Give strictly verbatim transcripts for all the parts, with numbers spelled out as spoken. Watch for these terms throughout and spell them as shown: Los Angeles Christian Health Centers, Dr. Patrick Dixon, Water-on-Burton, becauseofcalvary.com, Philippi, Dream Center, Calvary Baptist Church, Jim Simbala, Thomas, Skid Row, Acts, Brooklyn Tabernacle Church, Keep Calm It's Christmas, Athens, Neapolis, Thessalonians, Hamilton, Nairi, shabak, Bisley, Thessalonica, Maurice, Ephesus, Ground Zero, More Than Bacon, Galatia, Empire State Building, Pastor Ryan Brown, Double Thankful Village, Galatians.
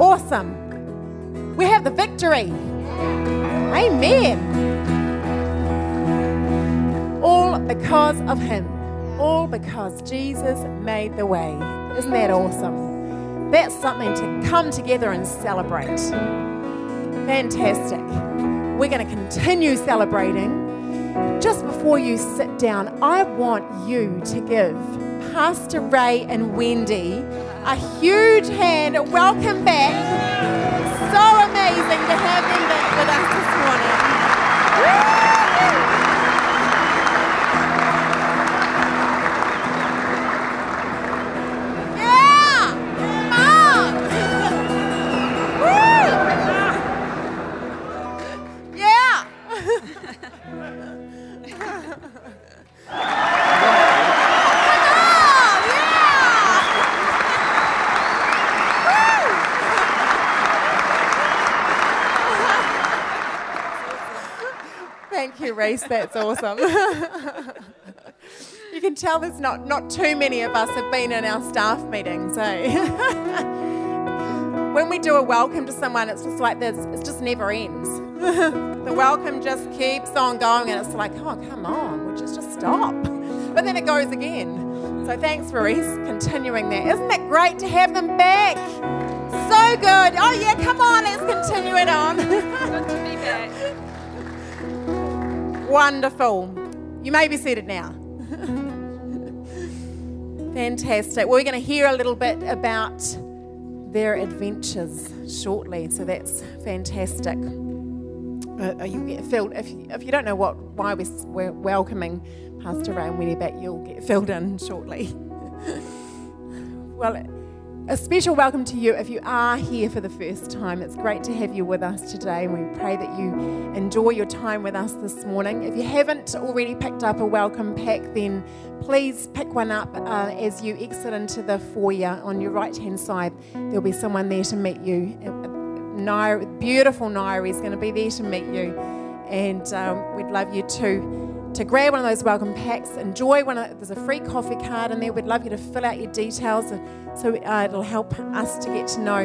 awesome. We have the victory. Amen. All because of him. All because Jesus made the way. Isn't that awesome? That's something to come together and celebrate. Fantastic. We're going to continue celebrating. Just before you sit down, I want you to give Pastor Ray and Wendy a huge hand. Welcome back. So amazing to have you back with us this morning. Yeah! Mom! Yeah! Thank you, Reese. That's awesome. You can tell there's not, not too many of us have been in our staff meetings, eh? When we do a welcome to someone, it's just like this. It just never ends. The welcome just keeps on going, and it's like, oh, come on, we'll just, just stop. But then it goes again. So thanks, Maurice, continuing that. Isn't it great to have them back? So good. Oh, yeah, come on, let's continue it on. Good to be back. Wonderful. You may be seated now. Fantastic. Well, we're going to hear a little bit about their adventures shortly, so that's fantastic. Uh, you get filled. If you, if you don't know what why we're, we're welcoming Pastor Ray and Wendy back, you'll get filled in shortly. Well, a special welcome to you if you are here for the first time. It's great to have you with us today, and we pray that you enjoy your time with us this morning. If you haven't already picked up a welcome pack, then please pick one up uh, as you exit into the foyer. On your right-hand side, there'll be someone there to meet you. Nairi, beautiful Nairi is going to be there to meet you, and um, we'd love you to to grab one of those welcome packs, enjoy one of, there's a free coffee card in there. We'd love you to fill out your details, so uh, it'll help us to get to know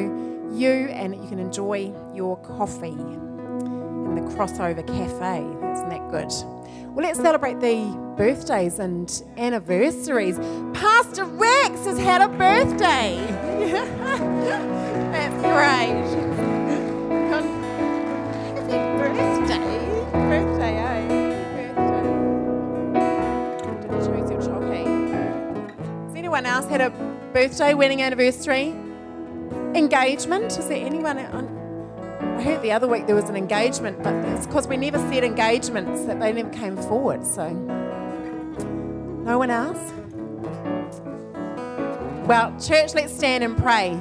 you, and you can enjoy your coffee in the Crossover Cafe. Isn't that good? Well, let's celebrate the birthdays and anniversaries. Pastor Rex has had a birthday. That's great. It's a birthday. Birthday, eh? Anyone else had a birthday, wedding, anniversary, engagement? Is there anyone? I heard the other week there was an engagement, but it's because we never said engagements that they never came forward. So, no one else? Well, church, let's stand and pray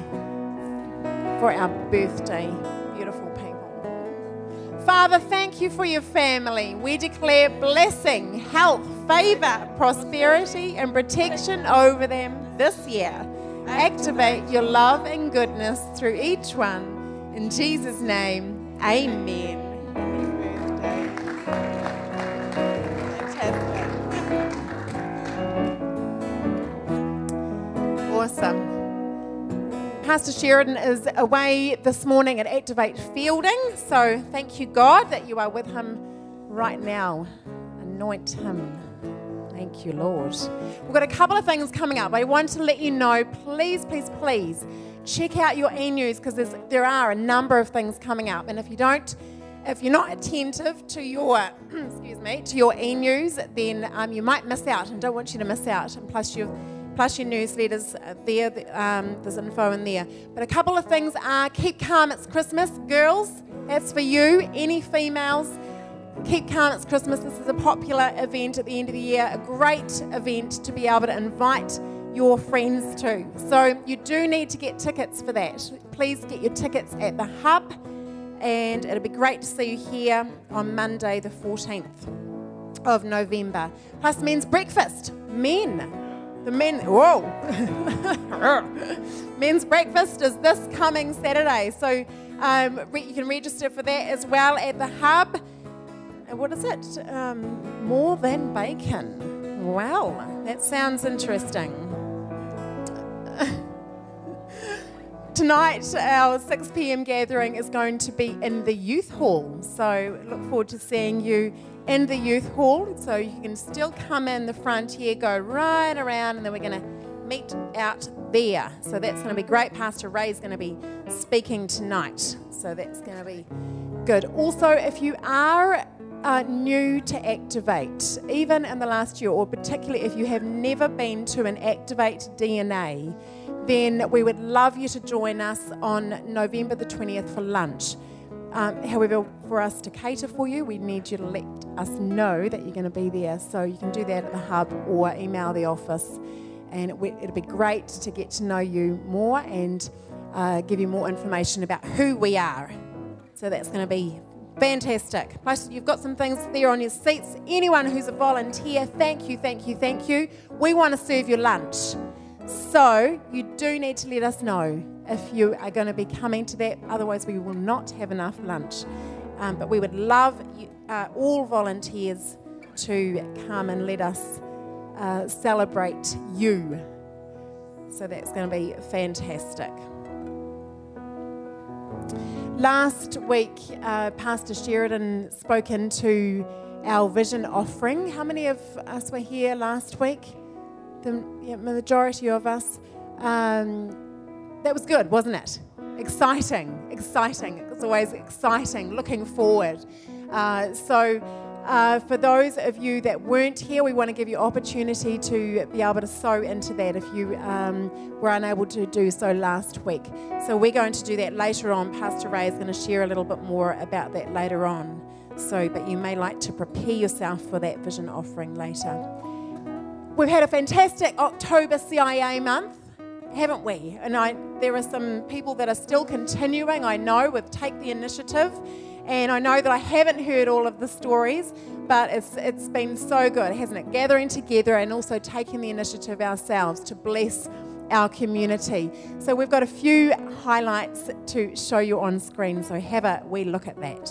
for our birthday, beautiful people. Father, thank you for your family. We declare blessing, health, favor, prosperity, and protection over them this year. Activate your love and goodness through each one. In Jesus' name, amen. Happy birthday. Fantastic. Awesome. Pastor Sheridan is away this morning at Activate Fielding, so thank you, God, that you are with him right now. Anoint him. Thank you, Lord. We've got a couple of things coming up. I want to let you know, please, please, please, check out your e-news, because there are a number of things coming up. And if you don't, if you're not attentive to your, excuse me, to your e-news, then um, you might miss out, and don't want you to miss out. And plus, you, plus your newsletters there, um, there's info in there. But a couple of things are Keep Calm It's Christmas, girls. That's for you. Any females. Keep Calm, It's Christmas. This is a popular event at the end of the year, a great event to be able to invite your friends to. So you do need to get tickets for that. Please get your tickets at the Hub, and it'll be great to see you here on Monday the fourteenth of November. Plus men's breakfast. Men. The men, whoa. Men's breakfast is this coming Saturday. So um, re- you can register for that as well at the Hub. What is it? Um, More Than Bacon. Wow, that sounds interesting. Tonight, our six p m gathering is going to be in the youth hall. So look forward to seeing you in the youth hall. So you can still come in the front here, go right around, and then we're going to meet out there. So that's going to be great. Pastor Ray is going to be speaking tonight. So that's going to be good. Also, if you are Uh, new to Activate, even in the last year, or particularly if you have never been to an Activate D N A, then we would love you to join us on November the twentieth for lunch. Um, however, for us to cater for you, we need you to let us know that you're going to be there. So you can do that at the hub or email the office, and it w- it'll be great to get to know you more and uh, give you more information about who we are. So that's going to be fantastic. Plus, you've got some things there on your seats. Anyone who's a volunteer, thank you, thank you, thank you. We want to serve you lunch. So you do need to let us know if you are going to be coming to that. Otherwise, we will not have enough lunch. Um, but we would love you, uh, all volunteers to come and let us uh, celebrate you. So that's going to be fantastic. Last week, uh, Pastor Sheridan spoke into our vision offering. How many of us were here last week? The yeah, majority of us. Um, that was good, wasn't it? Exciting, exciting. It's always exciting, looking forward. Uh, so uh, for those of you that weren't here, we want to give you opportunity to be able to sow into that if you um, were unable to do so last week. So we're going to do that later on. Pastor Ray is going to share a little bit more about that later on. So, but you may like to prepare yourself for that vision offering later. We've had a fantastic October C I A month, haven't we? And I, there are some people that are still continuing, I know, with Take the Initiative. And I know that I haven't heard all of the stories, but it's it's been so good, hasn't it? Gathering together and also taking the initiative ourselves to bless our community. So we've got a few highlights to show you on screen, so have a wee look at that.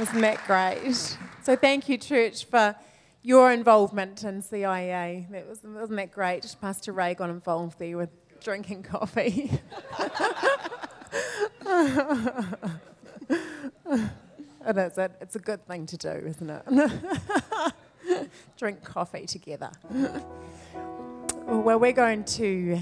Isn't that great? So thank you, church, for your involvement in C I A. That was, wasn't that great? Pastor Ray got involved there with drinking coffee. And it's a, it's a good thing to do, isn't it? Drink coffee together. Well, we're going to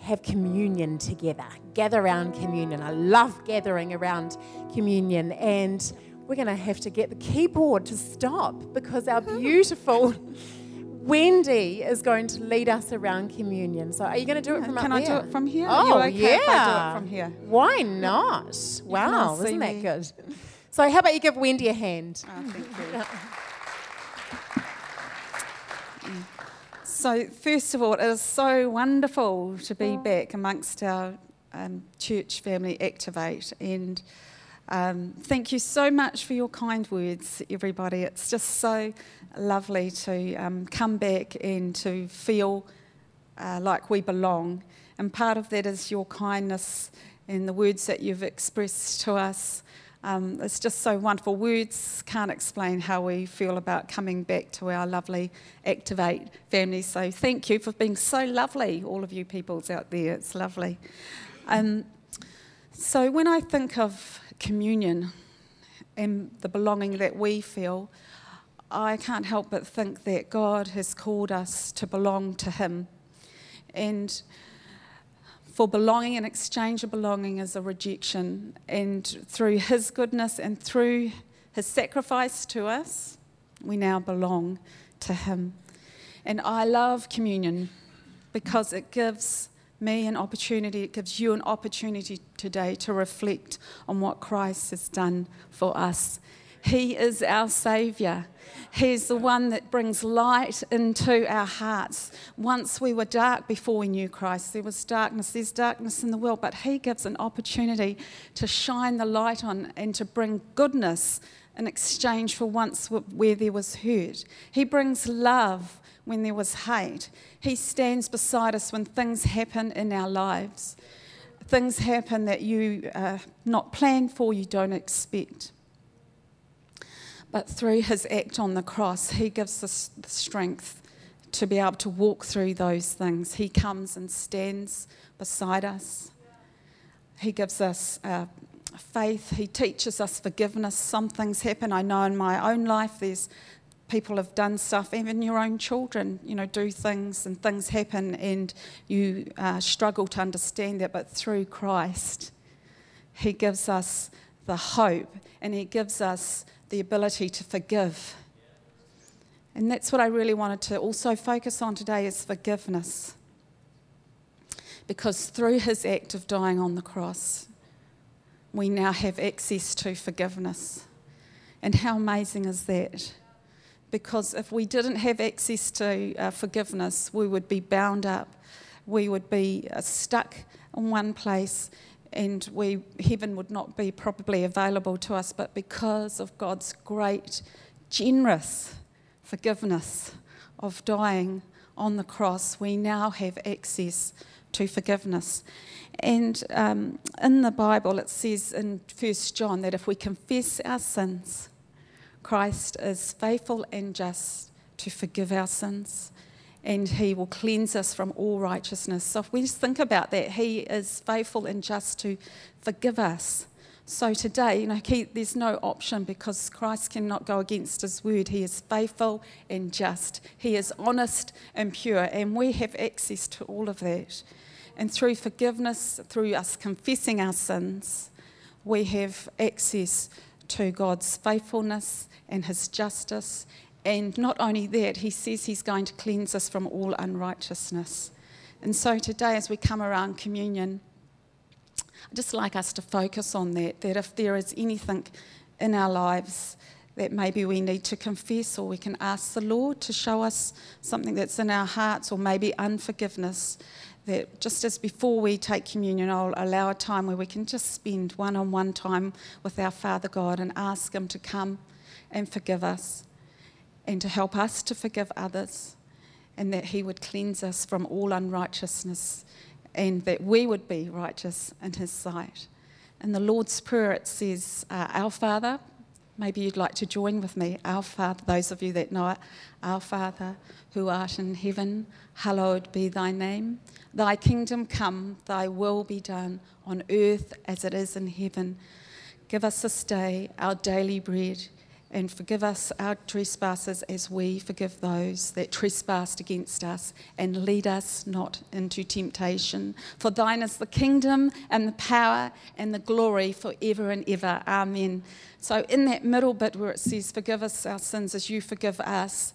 have communion together. Gather around communion. I love gathering around communion. And we're going to have to get the keyboard to stop because our beautiful Wendy is going to lead us around communion. So are you going to do it from up there? Can I do it from here? Oh, are you okay yeah. if I do it from here? Why not? You wow, isn't that me. Good? So how about you give Wendy a hand? Oh, thank you. So first of all, it is so wonderful to be back amongst our um, church family Activate, and um, thank you so much for your kind words, everybody. It's just so lovely to um, come back and to feel uh, like we belong, and part of that is your kindness and the words that you've expressed to us. Um, it's just so wonderful. Words can't explain how we feel about coming back to our lovely Activate family. So thank you for being so lovely, all of you peoples out there. It's lovely. Um, so when I think of communion and the belonging that we feel, I can't help but think that God has called us to belong to Him. And for belonging, an exchange of belonging is a rejection, and through His goodness and through His sacrifice to us, we now belong to Him. And I love communion because it gives me an opportunity, it gives you an opportunity today to reflect on what Christ has done for us. He is our Saviour. He's the one that brings light into our hearts. Once we were dark before we knew Christ. There was darkness. There's darkness in the world, but He gives an opportunity to shine the light on and to bring goodness in exchange for once where there was hurt. He brings love when there was hate. He stands beside us when things happen in our lives. Things happen that you are not planned for, you don't expect. But through His act on the cross, He gives us the strength to be able to walk through those things. He comes and stands beside us. He gives us uh, faith. He teaches us forgiveness. Some things happen. I know in my own life, there's people have done stuff, even your own children, you know, do things and things happen, and you uh, struggle to understand that. But through Christ, He gives us the hope, and He gives us the ability to forgive. And that's what I really wanted to also focus on today, is forgiveness. Because through His act of dying on the cross, we now have access to forgiveness. And how amazing is that? Because if we didn't have access to uh, forgiveness, we would be bound up, we would be uh, stuck in one place, and we, heaven would not be probably available to us. But because of God's great, generous forgiveness of dying on the cross, we now have access to forgiveness. And um, in the Bible, it says in First John that if we confess our sins, Christ is faithful and just to forgive our sins, and He will cleanse us from all righteousness. So if we just think about that, He is faithful and just to forgive us. So today, you know, he, there's no option, because Christ cannot go against His word. He is faithful and just. He is honest and pure, and we have access to all of that. And through forgiveness, through us confessing our sins, we have access to God's faithfulness and His justice. And not only that, He says He's going to cleanse us from all unrighteousness. And so today, as we come around communion, I'd just like us to focus on that, that if there is anything in our lives that maybe we need to confess, or we can ask the Lord to show us something that's in our hearts, or maybe unforgiveness, that just as before we take communion, I'll allow a time where we can just spend one-on-one time with our Father God and ask Him to come and forgive us, and to help us to forgive others, and that He would cleanse us from all unrighteousness, and that we would be righteous in His sight. In the Lord's Prayer, it says, uh, Our Father, maybe you'd like to join with me, Our Father, those of you that know it, Our Father, who art in heaven, hallowed be thy name. Thy kingdom come, thy will be done, on earth as it is in heaven. Give us this day our daily bread, and forgive us our trespasses as we forgive those that trespass against us, and lead us not into temptation. For thine is the kingdom and the power and the glory forever and ever. Amen. So in that middle bit where it says, forgive us our sins as you forgive us,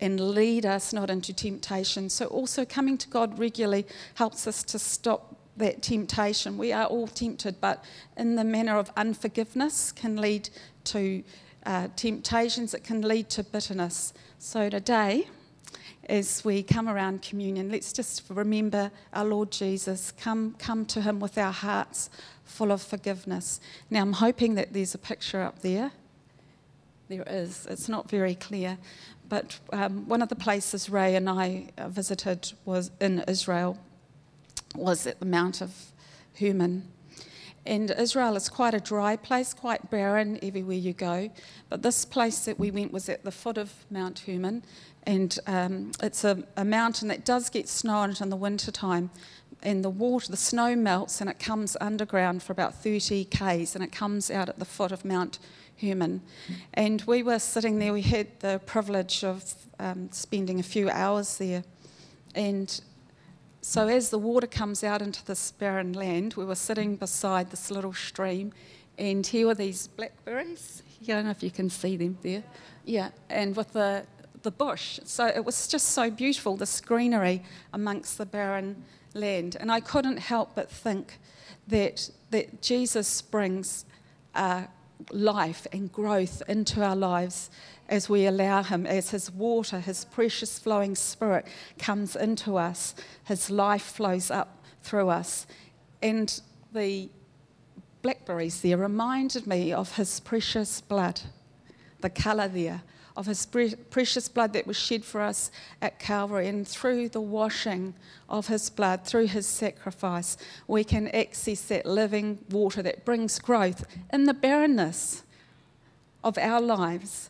and lead us not into temptation. So also coming to God regularly helps us to stop that temptation. We are all tempted, but in the manner of unforgiveness can lead to uh, temptations. It can lead to bitterness. So today, as we come around communion, let's just remember our Lord Jesus. Come, come to him with our hearts full of forgiveness. Now, I'm hoping that there's a picture up there. There is. It's not very clear. But um, one of the places Ray and I visited was in Israel, was at the Mount of Hermon. And Israel is quite a dry place, quite barren everywhere you go. But this place that we went was at the foot of Mount Hermon. And um, it's a, a mountain that does get snow on it in the wintertime. And the water, the snow melts and it comes underground for about thirty kays, and it comes out at the foot of Mount Hermon. And we were sitting there. We had the privilege of um, spending a few hours there. And so as the water comes out into this barren land, we were sitting beside this little stream, and here were these blackberries. I don't know if you can see them there. Yeah, and with the, the bush. So it was just so beautiful, this greenery amongst the barren land. And I couldn't help but think that, that Jesus brings uh, life and growth into our lives as we allow him, as his water, his precious flowing spirit comes into us, his life flows up through us. And the blackberries there reminded me of his precious blood, the colour there, of his pre- precious blood that was shed for us at Calvary. And through the washing of his blood, through his sacrifice, we can access that living water that brings growth. In the barrenness of our lives,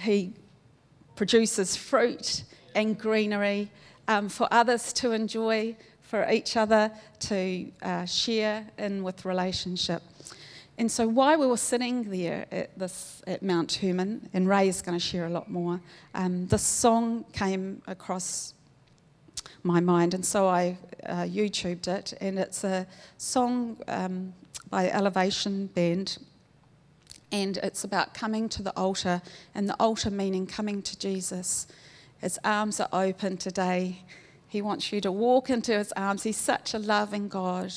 he produces fruit and greenery um, for others to enjoy, for each other to uh, share in with relationship. And so while we were sitting there at this at Mount Hermon, and Ray is going to share a lot more, um, this song came across my mind, and so I uh, YouTubed it, and it's a song um, by Elevation Band, and it's about coming to the altar, and the altar meaning coming to Jesus. His arms are open today. He wants you to walk into his arms. He's such a loving God,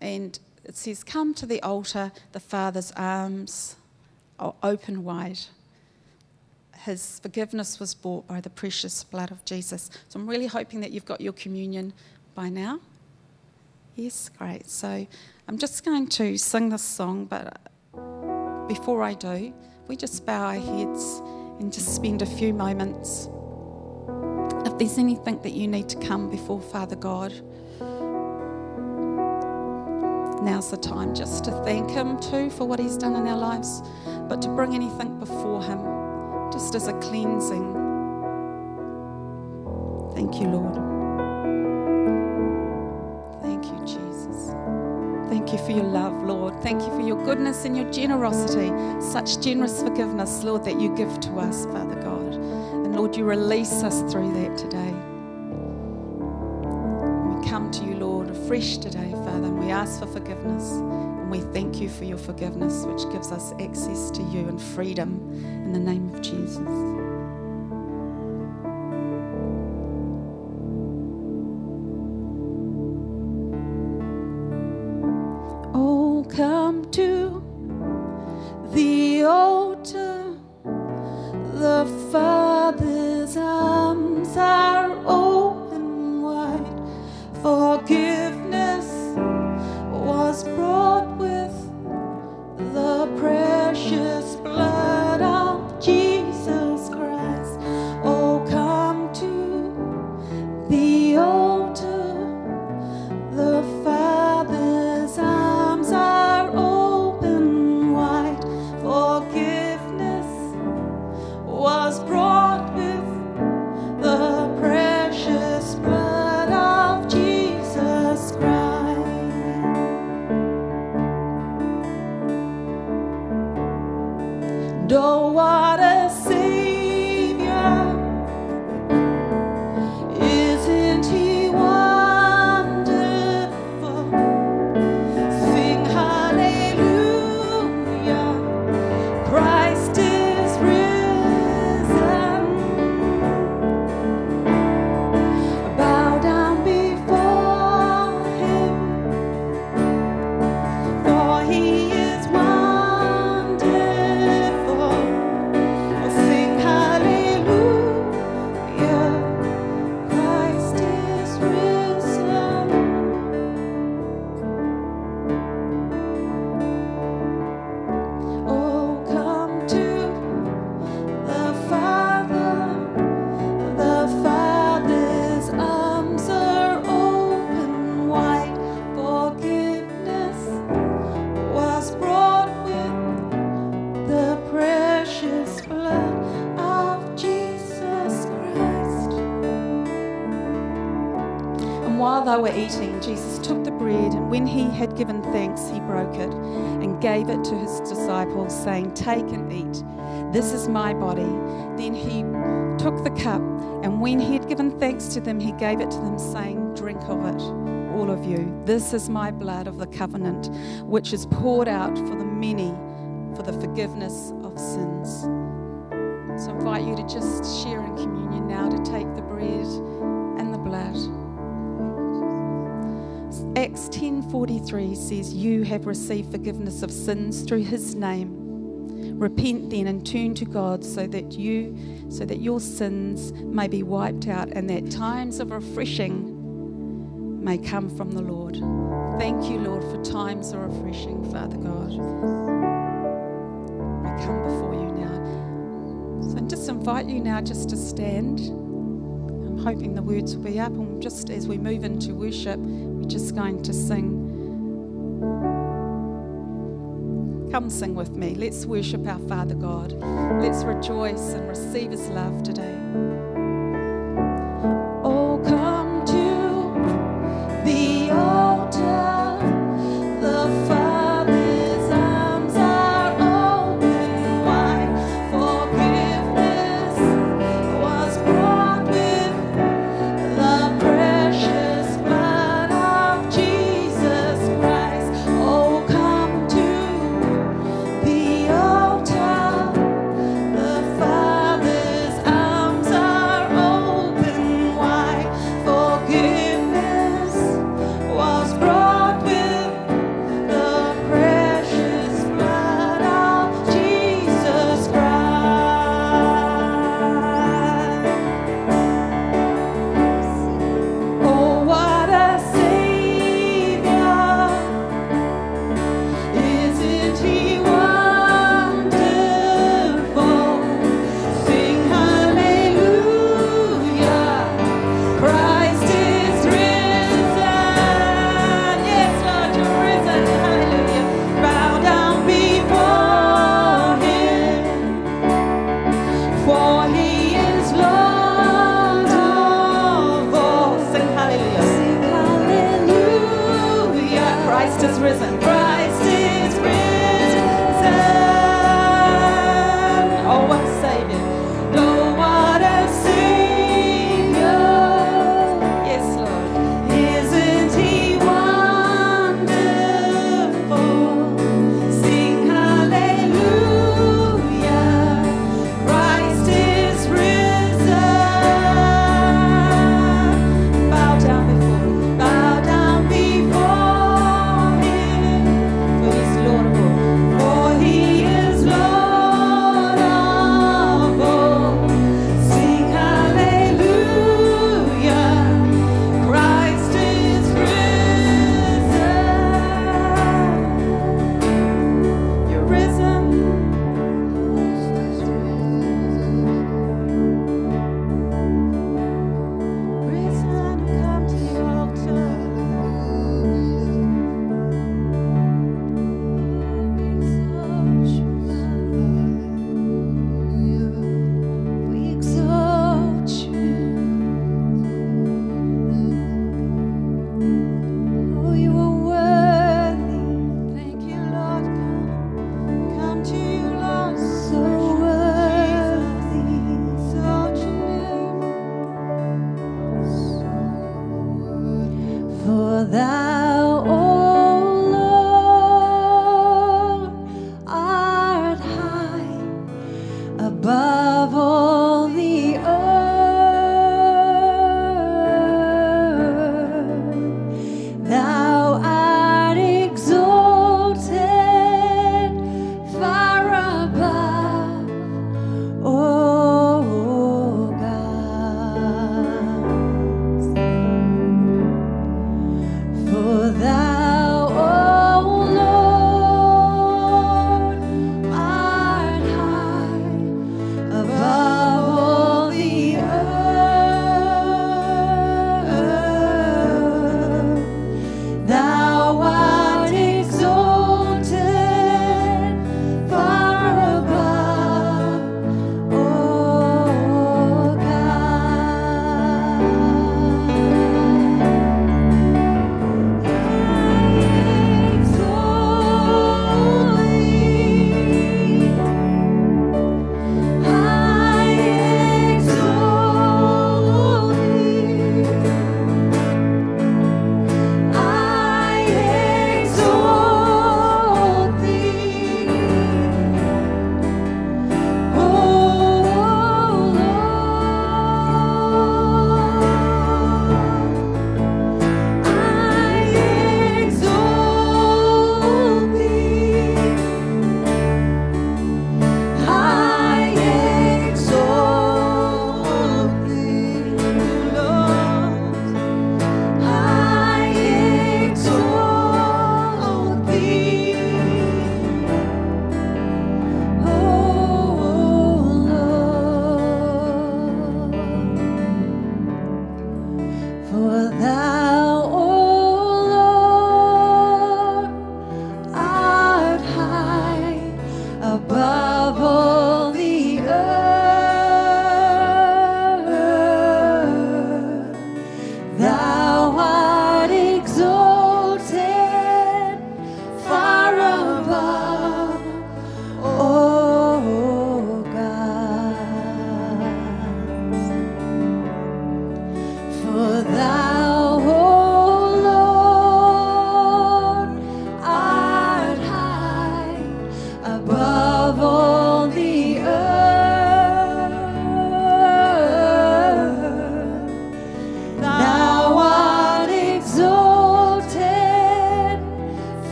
and it says, come to the altar, the Father's arms are open wide. His forgiveness was bought by the precious blood of Jesus. So I'm really hoping that you've got your communion by now. Yes, great. So I'm just going to sing this song, but before I do, we just bow our heads and just spend a few moments. If there's anything that you need to come before Father God, now's the time just to thank him too for what he's done in our lives, but to bring anything before him just as a cleansing. Thank you, Lord. Thank you, Jesus. Thank you for your love, Lord. Thank you for your goodness and your generosity, such generous forgiveness, Lord, that you give to us, Father God. And Lord, you release us through that today. Come to you, Lord, afresh today, Father, and we ask for forgiveness, and we thank you for your forgiveness, which gives us access to you and freedom in the name of Jesus. Oh, come to the altar, the Father's arms are open. Forgiveness was brought with the precious blood of Jesus Christ. Oh, come to the altar. The Father's arms are open wide. Forgiveness was brought with the precious blood of Jesus were eating, Jesus took the bread, and when he had given thanks, he broke it and gave it to his disciples, saying, "Take and eat. This is my body." Then he took the cup, and when he had given thanks to them, he gave it to them, saying, "Drink of it, all of you. This is my blood of the covenant, which is poured out for the many for the forgiveness of sins." So I invite you to just share in communion now, to take the bread and the blood. Acts ten forty-three says, "You have received forgiveness of sins through his name. Repent then and turn to God so that you, so that your sins may be wiped out and that times of refreshing may come from the Lord." Thank you, Lord, for times of refreshing, Father God. We come before you now. So I just invite you now just to stand. I'm hoping the words will be up, and just as we move into worship, we're just going to sing. Come sing with me. Let's worship our Father God. Let's rejoice and receive his love today. Oh, come to the altar, the Father.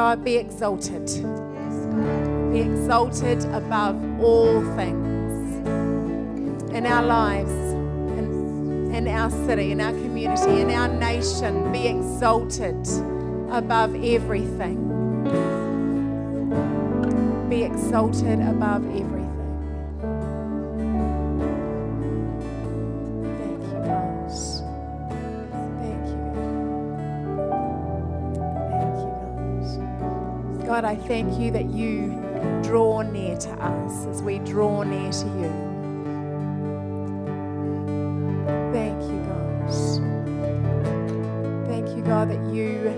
God, be exalted. Be exalted above all things in our lives, in, in our city, in our community, in our nation. Be exalted above everything. Be exalted above everything. God, I thank you that you draw near to us as we draw near to you. Thank you, God. Thank you, God, that you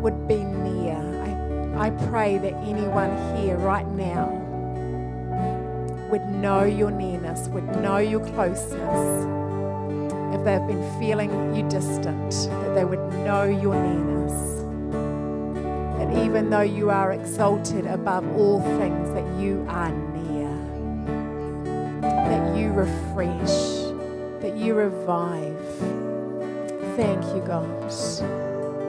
would be near. I, I pray that anyone here right now would know your nearness, would know your closeness. If they've been feeling you distant, that they would know your nearness. That even though you are exalted above all things, that you are near, that you refresh, that you revive. Thank you, God.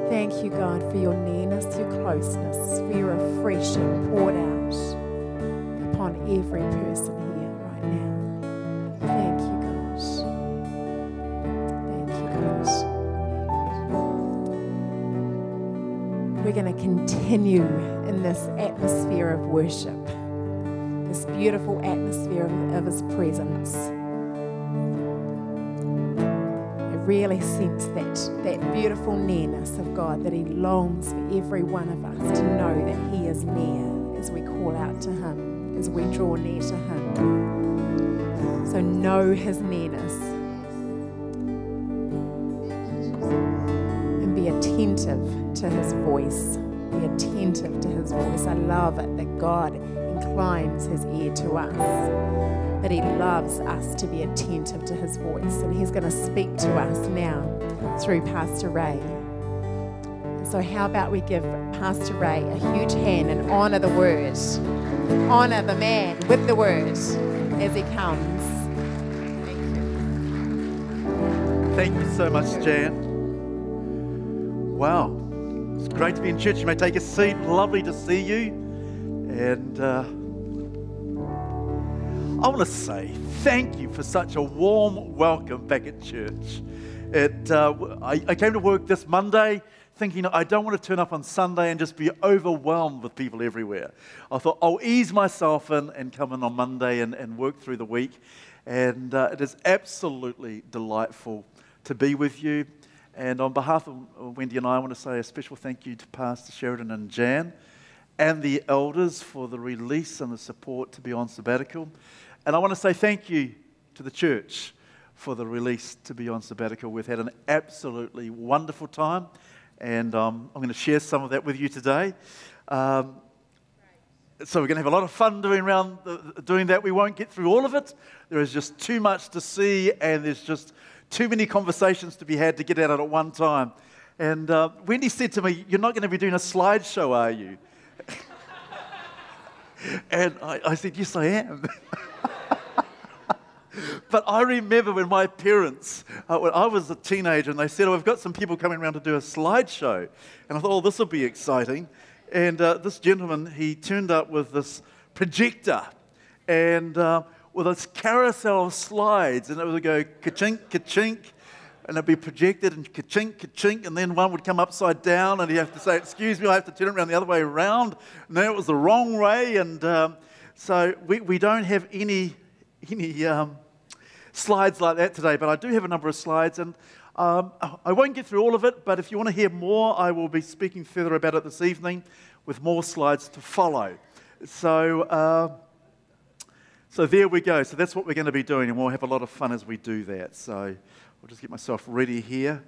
Thank you, God, for your nearness, your closeness, for your refreshing poured out upon every person here right now. Thank you, God. Thank you, God. We're going to continue in this atmosphere of worship, this beautiful atmosphere of, of His presence. I really sense that, that beautiful nearness of God, that He longs for every one of us to know that He is near as we call out to Him, as we draw near to Him. So know His nearness and be attentive to His voice. Be attentive to His voice. I love it that God inclines His ear to us, that He loves us to be attentive to His voice, and He's going to speak to us now through Pastor Ray. So how about we give Pastor Ray a huge hand and honour the Word, honour the man with the Word as he comes. Thank you. Thank you so much, Jan. Wow. It's great to be in church. You may take a seat. Lovely to see you. And uh, I want to say thank you for such a warm welcome back at church. It, uh, I, I came to work this Monday thinking I don't want to turn up on Sunday and just be overwhelmed with people everywhere. I thought I'll ease myself in and come in on Monday and, and work through the week. And uh, it is absolutely delightful to be with you. And on behalf of Wendy and I, I want to say a special thank you to Pastor Sheridan and Jan and the elders for the release and the support to be on sabbatical. And I want to say thank you to the church for the release to be on sabbatical. We've had an absolutely wonderful time, and um, I'm going to share some of that with you today. Um, so we're going to have a lot of fun doing, around the, doing that. We won't get through all of it. There is just too much to see, and there's just too many conversations to be had to get at it at one time. And uh, Wendy said to me, "You're not going to be doing a slideshow, are you?" And I, I said, "Yes, I am." But I remember when my parents, uh, when I was a teenager, and they said, "Oh, we've got some people coming around to do a slideshow." And I thought, "Oh, this will be exciting." And uh, this gentleman, he turned up with this projector, and Uh, with this carousel of slides, and it would go ka-chink, ka-chink, and it'd be projected, and ka-chink, ka-chink, and then one would come upside down, and you have to say, "Excuse me, I have to turn it around the other way around," and then it was the wrong way, and um, so we, we don't have any, any um, slides like that today, but I do have a number of slides, and um, I won't get through all of it, but if you want to hear more, I will be speaking further about it this evening with more slides to follow. So Uh, So there we go. So that's what we're going to be doing, and we'll have a lot of fun as we do that. So I'll just get myself ready here.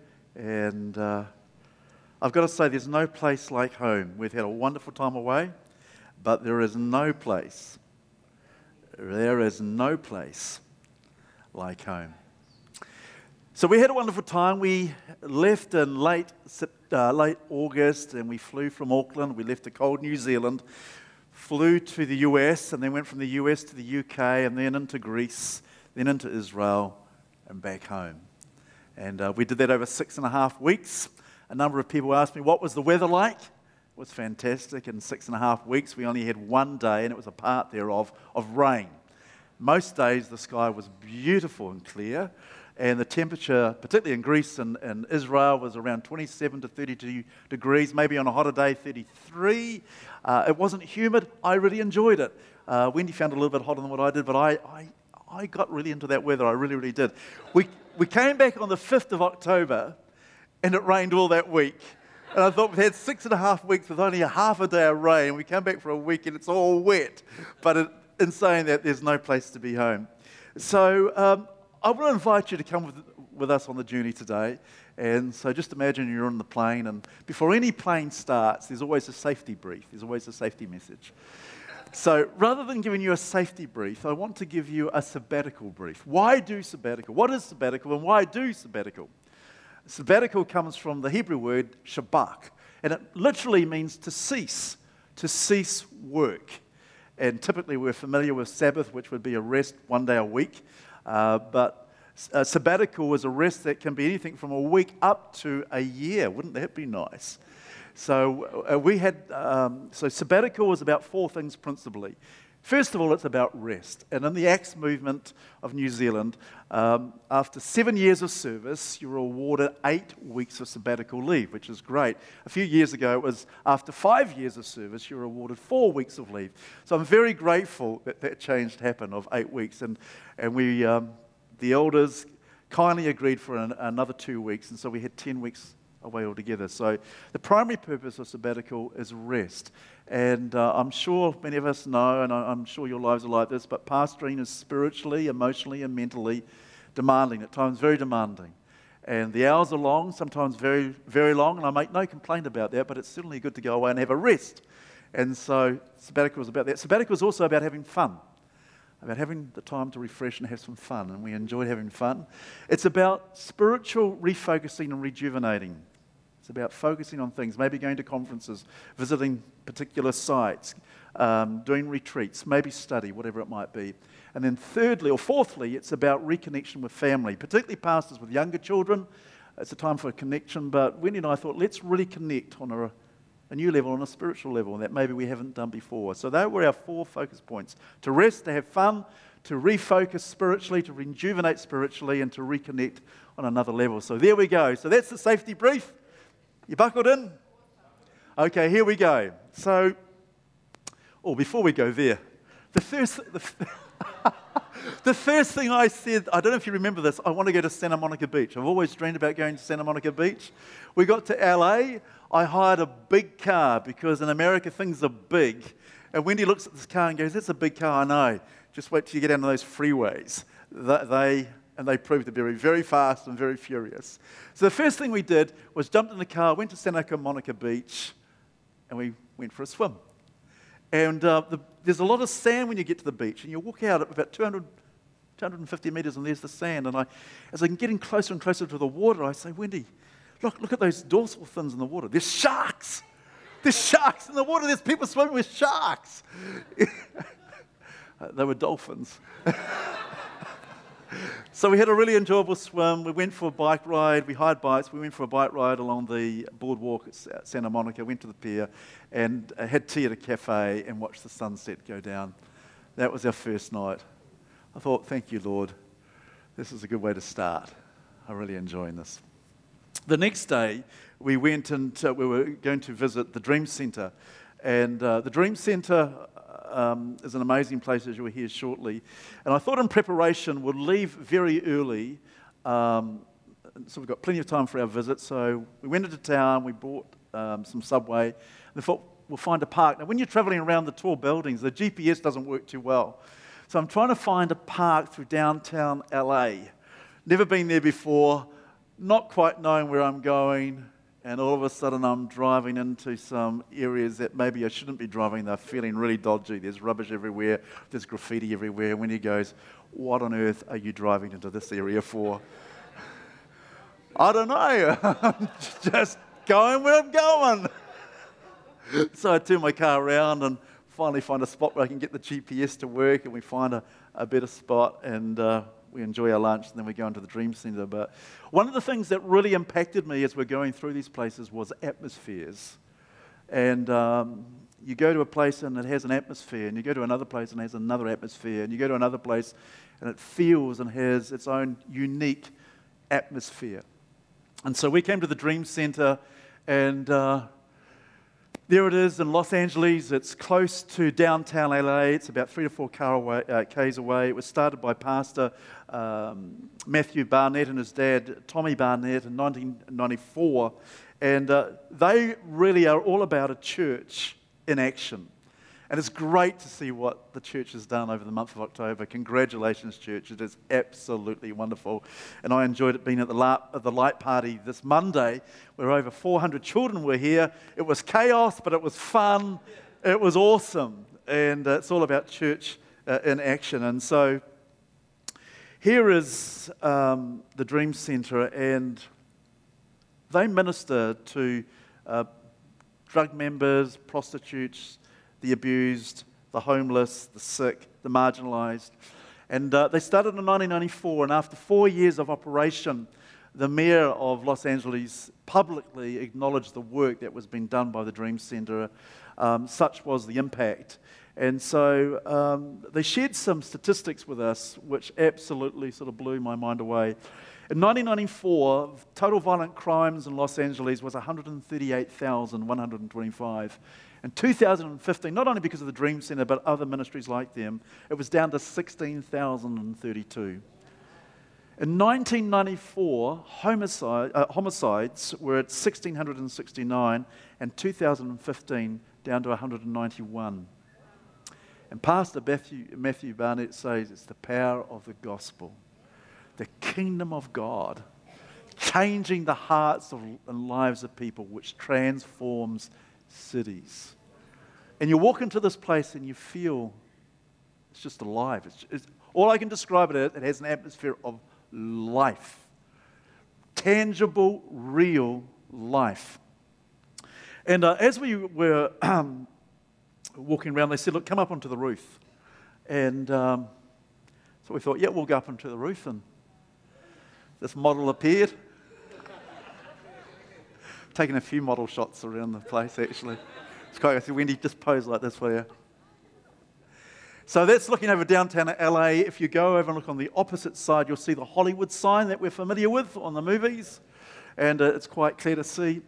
And uh, I've got to say, there's no place like home. We've had a wonderful time away, but there is no place. There is no place like home. So we had a wonderful time. We left in late, uh, late August, and we flew from Auckland. We left the cold New Zealand, flew to the U S, and then went from the U S to the U K, and then into Greece, then into Israel, and back home. And uh, we did that over six and a half weeks. A number of people asked me, what was the weather like? was fantastic. In six and a half weeks, we only had one day, and it was a part thereof, of rain. Most days, the sky was beautiful and clear, and the temperature, particularly in Greece and, and Israel, was around twenty-seven to thirty-two degrees, maybe on a hotter day, thirty-three. Uh, it wasn't humid. I really enjoyed it. Uh, Wendy found it a little bit hotter than what I did, but I, I, I got really into that weather. I really, really did. We, we came back on the fifth of October, and it rained all that week. And I thought, we've had six and a half weeks with only a half a day of rain. We come back for a week, and it's all wet. But it, in saying that, there's no place to be home. So um, I want to invite you to come with, with us on the journey today. And so just imagine you're on the plane, and before any plane starts, there's always a safety brief. There's always a safety message. So rather than giving you a safety brief, I want to give you a sabbatical brief. Why do sabbatical? What is sabbatical, and why do sabbatical? Sabbatical comes from the Hebrew word shabak, and it literally means to cease, to cease work. And typically we're familiar with Sabbath, which would be a rest one day a week, uh, but a sabbatical is a rest that can be anything from a week up to a year. Wouldn't that be nice? So uh, we had, um, so sabbatical was about four things principally. First of all, it's about rest. And in the Acts movement of New Zealand, um, after seven years of service, you were awarded eight weeks of sabbatical leave, which is great. A few years ago, it was after five years of service, you were awarded four weeks of leave. So I'm very grateful that that change happened of eight weeks. And, and we, um, the elders kindly agreed for an, another two weeks, and so we had ten weeks away altogether. So the primary purpose of sabbatical is rest. And uh, I'm sure many of us know, and I'm sure your lives are like this, but pastoring is spiritually, emotionally, and mentally demanding, at times very demanding. And the hours are long, sometimes very, very long, and I make no complaint about that, but it's certainly good to go away and have a rest. And so sabbatical is about that. Sabbatical is also about having fun, about having the time to refresh and have some fun, and we enjoyed having fun. It's about spiritual refocusing and rejuvenating. It's about focusing on things, maybe going to conferences, visiting particular sites, um, doing retreats, maybe study, whatever it might be. And then thirdly, or fourthly, it's about reconnection with family, particularly pastors with younger children. It's a time for connection, but Wendy and I thought, let's really connect on a, a new level, on a spiritual level, that maybe we haven't done before. So they were our four focus points: to rest, to have fun, to refocus spiritually, to rejuvenate spiritually, and to reconnect on another level. So there we go. So that's the safety brief. You buckled in? Okay, here we go. So, oh, before we go there, the first, the, the first thing I said, I don't know if you remember this, I want to go to Santa Monica Beach. I've always dreamed about going to Santa Monica Beach. We got to L A, I hired a big car because in America things are big. And Wendy looks at this car and goes, that's a big car, I know. Just wait till you get down to those freeways. They... And they proved to be very, very fast and very furious. So the first thing we did was jumped in the car, went to Santa Monica Beach, and we went for a swim. And uh, the, there's a lot of sand when you get to the beach, and you walk out at about two hundred, two hundred fifty metres, and there's the sand. And I, as I'm getting closer and closer to the water, I say, Wendy, look, look at those dorsal fins in the water. There's sharks. There's sharks in the water. There's people swimming with sharks. They were dolphins. So we had a really enjoyable swim. We went for a bike ride. We hired bikes. We went for a bike ride along the boardwalk at Santa Monica, went to the pier, and had tea at a cafe and watched the sunset go down. That was our first night. I thought, thank you, Lord. This is a good way to start. I'm really enjoying this. The next day, we went and we were going to visit the Dream Center. And uh, the Dream Center... Um, is an amazing place, as you'll hear shortly. And I thought in preparation, we'll leave very early, um, so we've got plenty of time for our visit. So we went into town, we bought um, some Subway, and we thought we'll find a park. Now, when you're travelling around the tall buildings, the G P S doesn't work too well. So I'm trying to find a park through downtown L A. Never been there before, not quite knowing where I'm going. And all of a sudden, I'm driving into some areas that maybe I shouldn't be driving. They're feeling really dodgy. There's rubbish everywhere. There's graffiti everywhere. And when he goes, what on earth are you driving into this area for? I don't know. I'm just going where I'm going. So I turn my car around and finally find a spot where I can get the G P S to work. And we find a, a better spot. And... Uh, we enjoy our lunch, and then we go into the Dream Center. But one of the things that really impacted me as we're going through these places was atmospheres. and um, you go to a place and it has an atmosphere, and you go to another place and it has another atmosphere, and you go to another place and it feels and has its own unique atmosphere. And so we came to the Dream Center, and uh, there it is in Los Angeles. It's close to downtown L A. It's about three to four car away, uh, k's away. It was started by Pastor um, Matthew Barnett and his dad, Tommy Barnett, in nineteen ninety-four. And uh, they really are all about a church in action. And it's great to see what the church has done over the month of October. Congratulations, church. It is absolutely wonderful. And I enjoyed it being at the light party this Monday, where over four hundred children were here. It was chaos, but it was fun. It was awesome. And it's all about church uh, in action. And so here is um, the Dream Center, and they minister to uh, drug members, prostitutes, the abused, the homeless, the sick, the marginalised. And uh, they started in nineteen ninety-four, and after four years of operation, the mayor of Los Angeles publicly acknowledged the work that was being done by the Dream Center. Um, such was the impact. And so um, they shared some statistics with us, which absolutely sort of blew my mind away. In nineteen ninety-four, total violent crimes in Los Angeles was one hundred thirty-eight thousand one hundred twenty-five. In two thousand fifteen, not only because of the Dream Center, but other ministries like them, it was down to sixteen thousand thirty-two. In nineteen ninety-four, homicide, uh, homicides were at one thousand six hundred sixty-nine, and two thousand fifteen, down to one hundred ninety-one. And Pastor Matthew, Matthew Barnett says it's the power of the gospel, the kingdom of God, changing the hearts of, and lives of people, which transforms cities. And you walk into this place and you feel it's just alive. It's, it's, all I can describe it as, it has an atmosphere of life. Tangible, real life. And uh, as we were um, walking around, they said, look, come up onto the roof. And um, so we thought, yeah, we'll go up onto the roof. And this model appeared. Taking a few model shots around the place, actually. It's quite, I said, Wendy, just pose like this for you. So that's looking over downtown L A. If you go over and look on the opposite side, you'll see the Hollywood sign that we're familiar with on the movies, and uh, it's quite clear to see.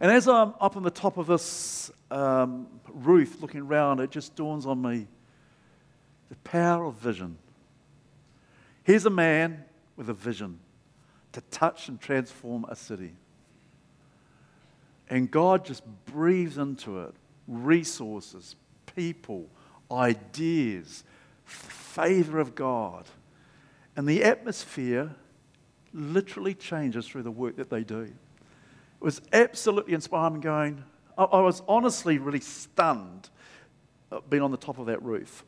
And as I'm up on the top of this um, roof looking around, it just dawns on me the power of vision. Here's a man with a vision to touch and transform a city. And God just breathes into it resources, people, ideas, favor of God. And the atmosphere literally changes through the work that they do. It was absolutely inspiring going. I, I was honestly really stunned being on the top of that roof.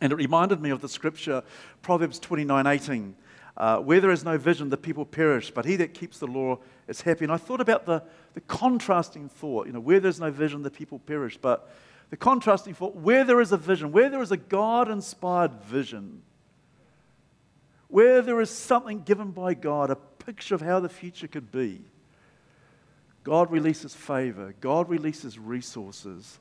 And it reminded me of the scripture, Proverbs twenty-nine eighteen, uh, where there is no vision, the people perish, but he that keeps the law is happy. And I thought about the, the contrasting thought, you know, where there's no vision, the people perish. But the contrasting thought, where there is a vision, where there is a God-inspired vision, where there is something given by God, a picture of how the future could be, God releases favor, God releases resources,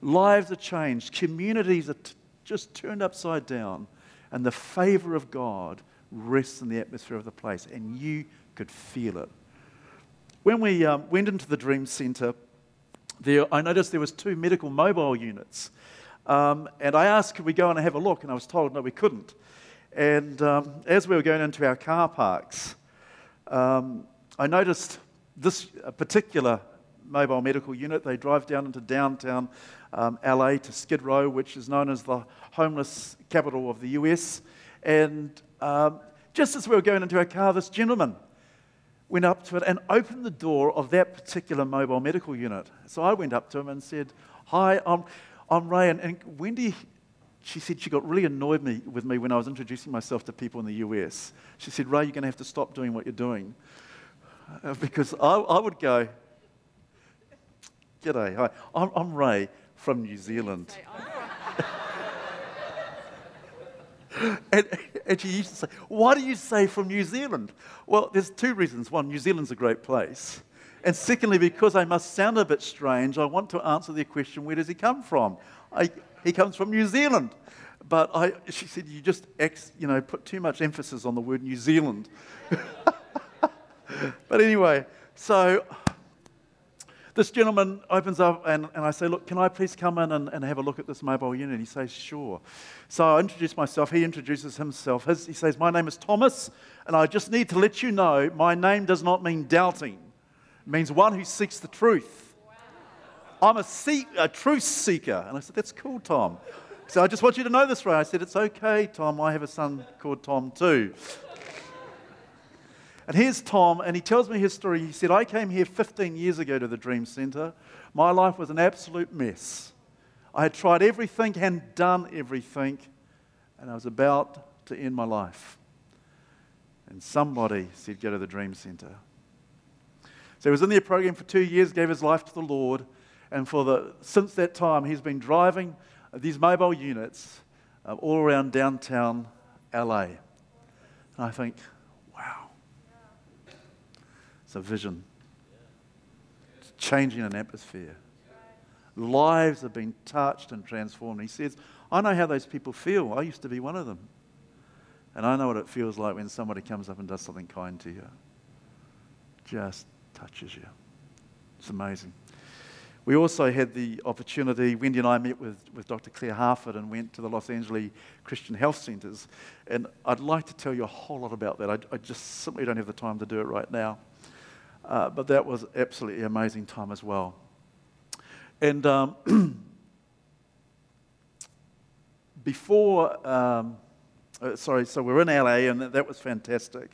lives are changed, communities are t- just turned upside down, and the favor of God rests in the atmosphere of the place, and you could feel it. When we um, went into the Dream Center, there, I noticed there was two medical mobile units. Um, and I asked, could we go and have a look? And I was told, no, we couldn't. And um, as we were going into our car parks, um, I noticed this particular mobile medical unit. They drive down into downtown um, L A to Skid Row, which is known as the homeless capital of the U S. And um, just as we were going into our car, this gentleman went up to it and opened the door of that particular mobile medical unit. So I went up to him and said, hi, I'm, I'm Ray. And, and Wendy, she said she got really annoyed me, with me when I was introducing myself to people in the U S. She said, Ray, you're going to have to stop doing what you're doing. Uh, because I, I would go, g'day, hi, I'm, I'm Ray from New Zealand. And, and she used to say, why do you say from New Zealand? Well, there's two reasons. One, New Zealand's a great place. And secondly, because I must sound a bit strange, I want to answer their question, where does he come from? I, he comes from New Zealand. But I, she said, you just you know, put too much emphasis on the word New Zealand. But anyway, so this gentleman opens up and, and I say, look, can I please come in and, and have a look at this mobile unit? He says, sure. So I introduce myself. He introduces himself. His, he says, my name is Thomas, and I just need to let you know my name does not mean doubting. It means one who seeks the truth. Wow. I'm a, see a truth seeker. And I said, that's cool, Tom. So I just want you to know this, Ray. I said, it's okay, Tom. I have a son called Tom too. And here's Tom, and he tells me his story. He said, I came here fifteen years ago to the Dream Center. My life was an absolute mess. I had tried everything and done everything, and I was about to end my life. And somebody said, go to the Dream Center. So he was in their program for two years, gave his life to the Lord, and for the, since that time, he's been driving these mobile units uh, all around downtown L A. And I think, wow. It's a vision. It's changing an atmosphere. Lives have been touched and transformed. He says, I know how those people feel. I used to be one of them. And I know what it feels like when somebody comes up and does something kind to you. Just touches you. It's amazing. We also had the opportunity, Wendy and I met with, with Doctor Claire Harford and went to the Los Angeles Christian Health Centers. And I'd like to tell you a whole lot about that. I, I just simply don't have the time to do it right now. Uh, but that was absolutely an amazing time as well. And um, before, um, uh, sorry, so we're in L A and that was fantastic.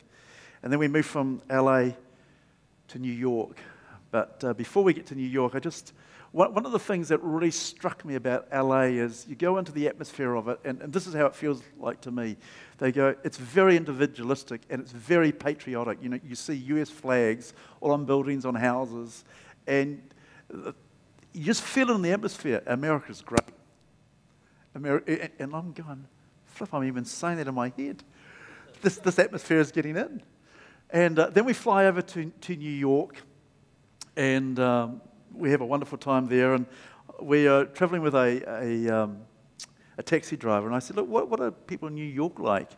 And then we moved from L A to New York. But uh, before we get to New York, I just, one, one of the things that really struck me about L A is you go into the atmosphere of it, and, and this is how it feels like to me. They go, it's very individualistic and it's very patriotic. You know, you see U S flags all on buildings, on houses, and you just feel it in the atmosphere. America's great. America, and I'm going, flip, I'm even saying that in my head. This, this atmosphere is getting in. And uh, then we fly over to, to New York. And um, we have a wonderful time there. And we are traveling with a, a, um, a taxi driver. And I said, look, what, what are people in New York like?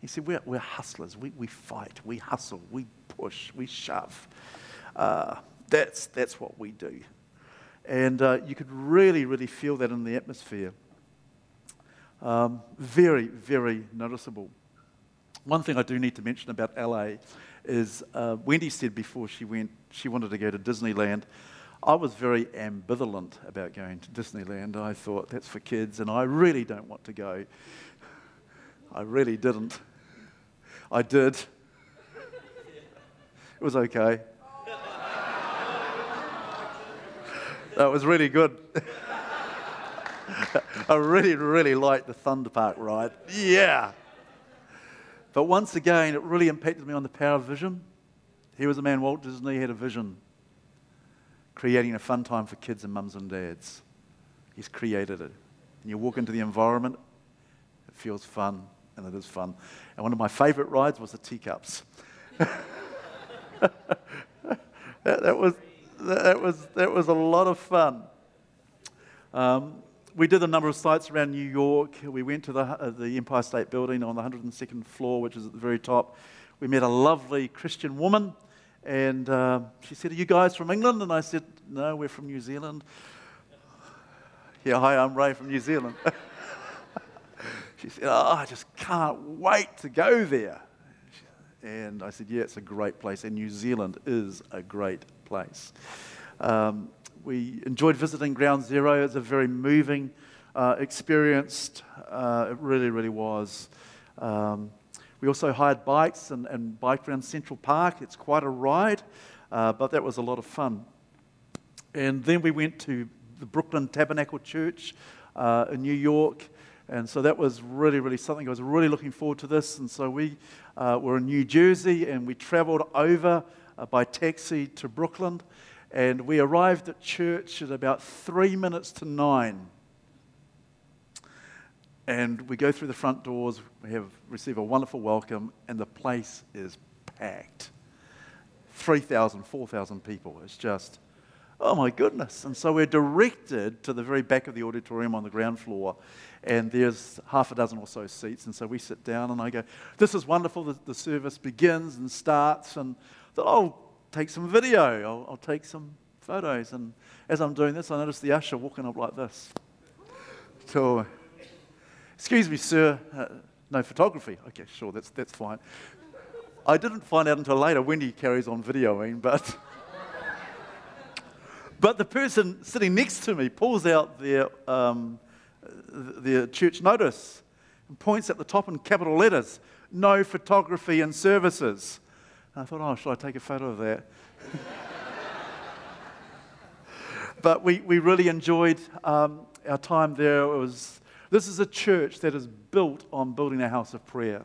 He said, we're, we're hustlers. We, we fight. We hustle. We push. We shove. Uh, that's, that's what we do. And uh, you could really, really feel that in the atmosphere. Um, very, very noticeable. One thing I do need to mention about L A is uh, Wendy said before she went, she wanted to go to Disneyland. I was very ambivalent about going to Disneyland. I thought, that's for kids, and I really don't want to go. I really didn't. I did. It was okay. That was really good. I really, really liked the Thunder Park ride. Yeah. But once again, it really impacted me on the power of vision. Here was a man, Walt Disney, had a vision, creating a fun time for kids and mums and dads. He's created it. And you walk into the environment, it feels fun, and it is fun. And one of my favorite rides was the teacups. that, that, was, that, was, that was a lot of fun. Um, We did a number of sites around New York. We went to the, uh, the Empire State Building on the one hundred and second floor, which is at the very top. We met a lovely Christian woman, and uh, she said, are you guys from England? And I said, no, we're from New Zealand. Yeah, hi, I'm Ray from New Zealand. She said, oh, I just can't wait to go there. And I said, yeah, it's a great place, and New Zealand is a great place. Um, We enjoyed visiting Ground Zero. It's a very moving uh, experience. Uh, it really, really was. Um, we also hired bikes and, and biked around Central Park. It's quite a ride, uh, but that was a lot of fun. And then we went to the Brooklyn Tabernacle Church uh, in New York. And so that was really, really something. I was really looking forward to this. And so we uh, were in New Jersey, and we traveled over uh, by taxi to Brooklyn. And we arrived at church at about three minutes to nine. And we go through the front doors, we have received a wonderful welcome, and the place is packed. three thousand, four thousand people. It's just, oh my goodness. And so we're directed to the very back of the auditorium on the ground floor, and there's half a dozen or so seats. And so we sit down and I go, this is wonderful. The, the service begins and starts, and I thought, I'll take some video. I'll, I'll take some photos. And as I'm doing this, I notice the usher walking up like this. So, excuse me, sir, uh, no photography. Okay, sure, that's, that's fine. I didn't find out until later. Wendy carries on videoing, but... But the person sitting next to me pulls out their, um, their church notice and points at the top in capital letters, no photography and services. And I thought, oh, should I take a photo of that? But we, we really enjoyed um, our time there. It was, this is a church that is built on building a house of prayer.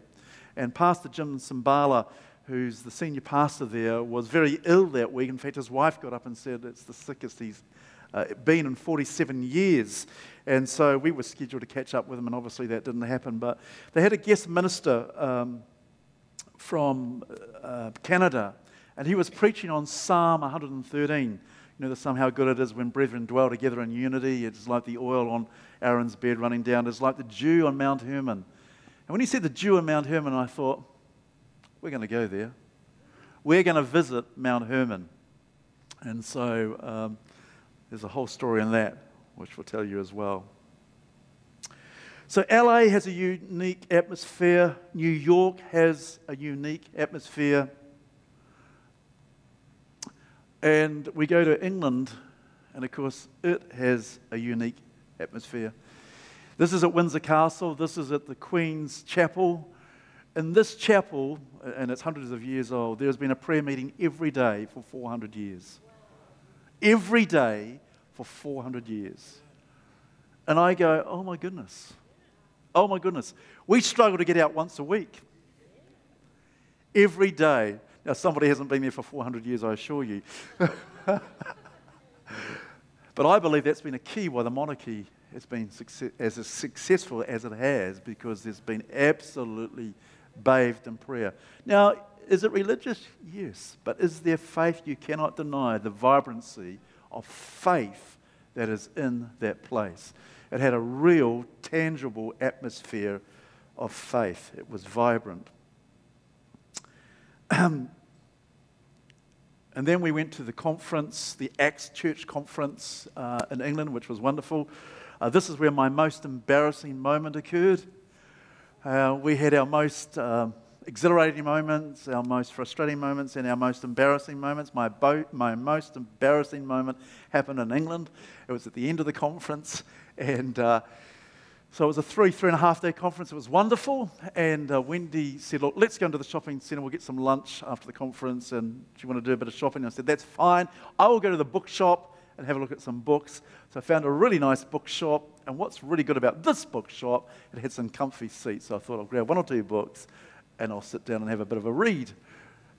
And Pastor Jim Simbala, who's the senior pastor there, was very ill that week. In fact, his wife got up and said it's the sickest he's uh, been in forty-seven years. And so we were scheduled to catch up with him, and obviously that didn't happen. But they had a guest minister um, from uh, Canada, and he was preaching on Psalm one hundred thirteen. You know, the somehow good it is when brethren dwell together in unity. It's like the oil on Aaron's beard running down. It's like the dew on Mount Hermon. And when he said the dew on Mount Hermon, I thought, we're going to go there. We're going to visit Mount Hermon. And so um, there's a whole story in that, which we'll tell you as well. So L A has a unique atmosphere. New York has a unique atmosphere. And we go to England, and of course, it has a unique atmosphere. This is at Windsor Castle. This is at the Queen's Chapel. In this chapel, and it's hundreds of years old, there's been a prayer meeting every day for four hundred years. Every day for four hundred years. And I go, oh my goodness. Oh my goodness. We struggle to get out once a week. Every day. Now, somebody hasn't been there for four hundred years, I assure you. But I believe that's been a key why the monarchy has been success- as successful as it has, because there's been absolutely bathed in prayer. Now, is it religious? Yes. But is there faith? You cannot deny the vibrancy of faith that is in that place. It had a real, tangible atmosphere of faith. It was vibrant. Um, and then we went to the conference, the Acts Church Conference uh, in England, which was wonderful. Uh, this is where my most embarrassing moment occurred. Uh, we had our most um, exhilarating moments, our most frustrating moments, and our most embarrassing moments. My, bo- my most embarrassing moment happened in England. It was at the end of the conference, and uh, so it was a three, three and a half day conference. It was wonderful, and uh, Wendy said, look, let's go into the shopping centre, we'll get some lunch after the conference, and do you want to do a bit of shopping? And I said, that's fine, I will go to the bookshop and have a look at some books. So I found a really nice bookshop, and what's really good about this bookshop, it had some comfy seats, so I thought I'll grab one or two books, and I'll sit down and have a bit of a read.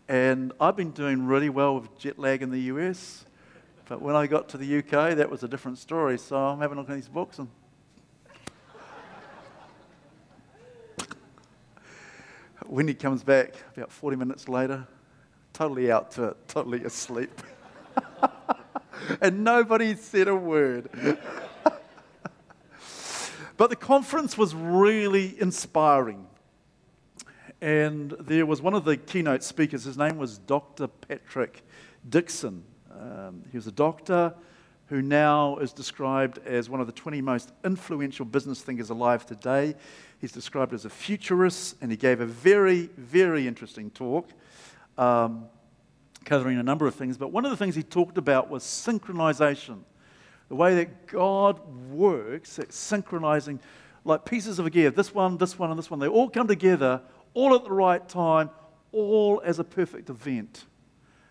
And I've been doing really well with jet lag in the U S, but when I got to the U K, that was a different story, so I'm having a look at these books, and Wendy comes back about forty minutes later, totally out to it, totally asleep. And nobody said a word. But the conference was really inspiring. And there was one of the keynote speakers, his name was Doctor Patrick Dixon. Um, he was a doctor who now is described as one of the twenty most influential business thinkers alive today. He's described as a futurist, and he gave a very, very interesting talk. Um, covering a number of things, but one of the things he talked about was synchronization, the way that God works at synchronizing like pieces of a gear, this one, this one, and this one. They all come together, all at the right time, all as a perfect event.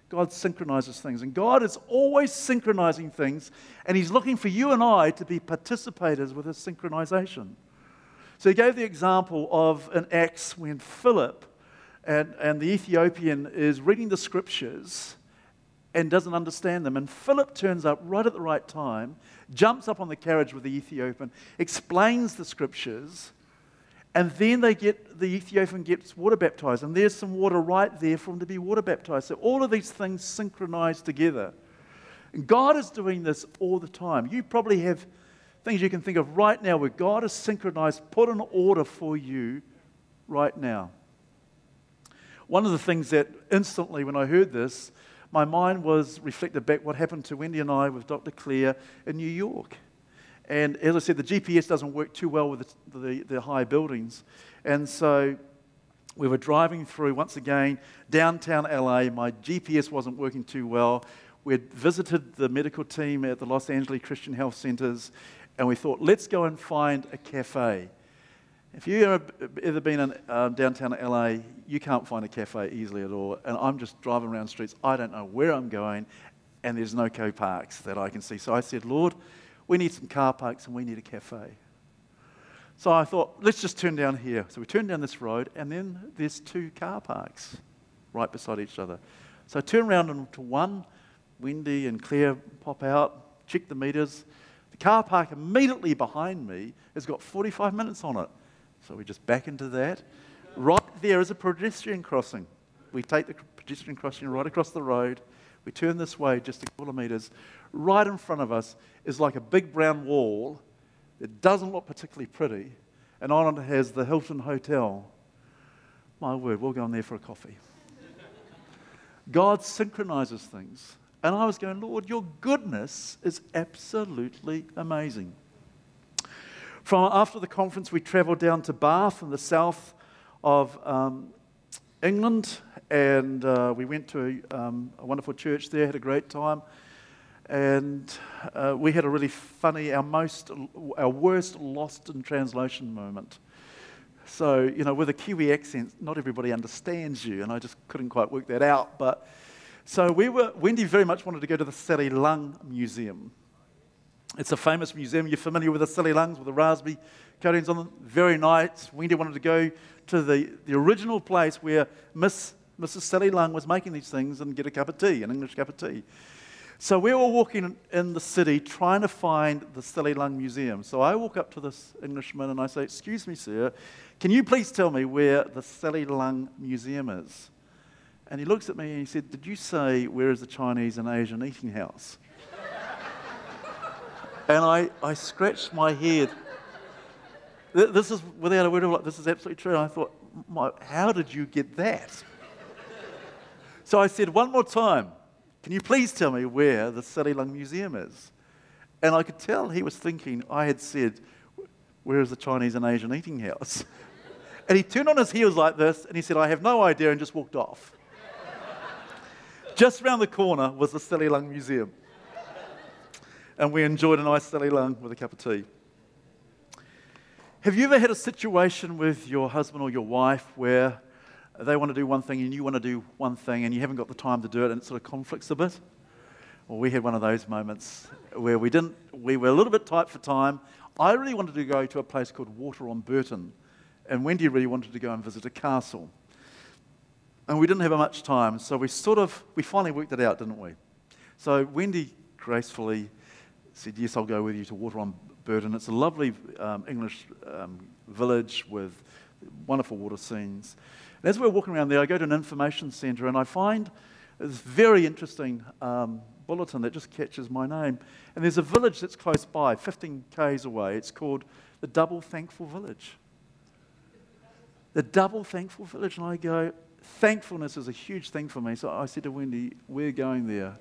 God synchronizes things, and God is always synchronizing things, and he's looking for you and I to be participators with his synchronization. So he gave the example of in Acts when Philip And, and the Ethiopian is reading the scriptures and doesn't understand them. And Philip turns up right at the right time, jumps up on the carriage with the Ethiopian, explains the scriptures, And then they get, the Ethiopian gets water baptized, and there's some water right there for him to be water baptized. So all of these things synchronize together. And God is doing this all the time. You probably have things you can think of right now where God has synchronized, put in order for you right now. One of the things that instantly when I heard this, my mind was reflected back what happened to Wendy and I with Doctor Claire in New York. And as I said, the G P S doesn't work too well with the, the, the high buildings. And so we were driving through, once again, downtown L A. My G P S wasn't working too well. We had visited the medical team at the Los Angeles Christian Health Centers, and we thought, let's go and find a cafe. If you've ever been in uh, downtown L A, you can't find a cafe easily at all. And I'm just driving around streets. I don't know where I'm going, and there's no co-parks that I can see. So I said, Lord, we need some car parks and we need a cafe. So I thought, let's just turn down here. So we turned down this road, and then there's two car parks right beside each other. So I turn around into one. Wendy and Claire pop out, check the meters. The car park immediately behind me has got forty-five minutes on it. So we just back into that. Right there is a pedestrian crossing. We take the pedestrian crossing right across the road. We turn this way just a couple of metres. Right in front of us is like a big brown wall that doesn't look particularly pretty, and on it has the Hilton Hotel. My word, we'll go in there for a coffee. God synchronises things. And I was going, Lord, your goodness is absolutely amazing. From after the conference, we travelled down to Bath in the south of um, England, and uh, we went to um, a wonderful church there, had a great time, and uh, we had a really funny, our most, our worst lost in translation moment. So, you know, with a Kiwi accent, not everybody understands you, and I just couldn't quite work that out. But so we were, Wendy very much wanted to go to the Sally Lung Museum. It's a famous museum. You're familiar with the Sally Lungs with the raspberry coatings on them. Very nice. Wendy wanted to go to the, the original place where Miss, Missus Sally Lung was making these things and get a cup of tea, an English cup of tea. So we were walking in the city trying to find the Sally Lung Museum. So I walk up to this Englishman and I say, excuse me, sir, can you please tell me where the Sally Lung Museum is? And he looks at me and he said, did you say where is the Chinese and Asian eating house? And I, I scratched my head. This is, without a word of like, this is absolutely true. And I thought, my, how did you get that? So I said, one more time, can you please tell me where the Sally Lung Museum is? And I could tell he was thinking, I had said, where is the Chinese and Asian eating house? And he turned on his heels like this, and he said, I have no idea, and just walked off. Just round the corner was the Sally Lung Museum. And we enjoyed a nice Sally Lung with a cup of tea. Have you ever had a situation with your husband or your wife where they want to do one thing and you want to do one thing and you haven't got the time to do it and it sort of conflicts a bit? Well, we had one of those moments where we didn't, we were a little bit tight for time. I really wanted to go to a place called Water-on-Burton, and Wendy really wanted to go and visit a castle. And we didn't have much time, so we sort of, we finally worked it out, didn't we? So Wendy gracefully said, yes, I'll go with you to Water-on-Burton. It's a lovely um, English um, village with wonderful water scenes. And as we're walking around there, I go to an information centre, and I find this very interesting um, bulletin that just catches my name. And there's a village that's close by, fifteen kays away. It's called the Double Thankful Village. The Double Thankful Village. And I go, thankfulness is a huge thing for me. So I said to Wendy, we're going there.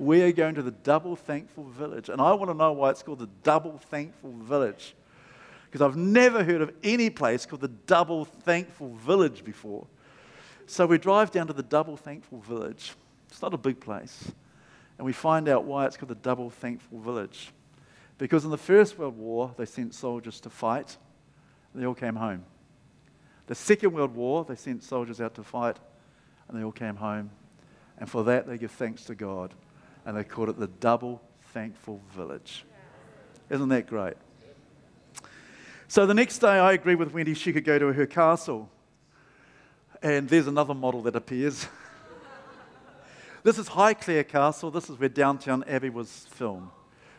We're going to the Double Thankful Village. And I want to know why it's called the Double Thankful Village. Because I've never heard of any place called the Double Thankful Village before. So we drive down to the Double Thankful Village. It's not a big place. And we find out why it's called the Double Thankful Village. Because in the First World War, they sent soldiers to fight. And they all came home. The Second World War, they sent soldiers out to fight. And they all came home. And for that, they give thanks to God. And they called it the Double Thankful Village. Isn't that great? So the next day, I agree with Wendy, she could go to her castle. And there's another model that appears. This is Highclere Castle. This is where Downton Abbey was filmed.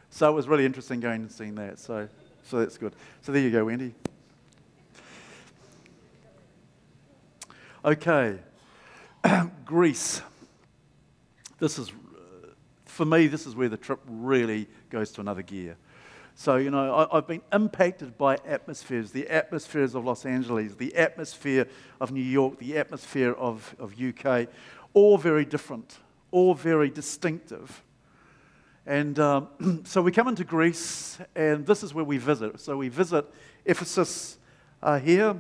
So it was really interesting going and seeing that. So, so that's good. So there you go, Wendy. Okay, Greece. This is, for me, this is where the trip really goes to another gear. So, you know, I, I've been impacted by atmospheres, the atmospheres of Los Angeles, the atmosphere of New York, the atmosphere of, of U K, all very different, all very distinctive. And um, so we come into Greece, and this is where we visit. So we visit Ephesus uh, here.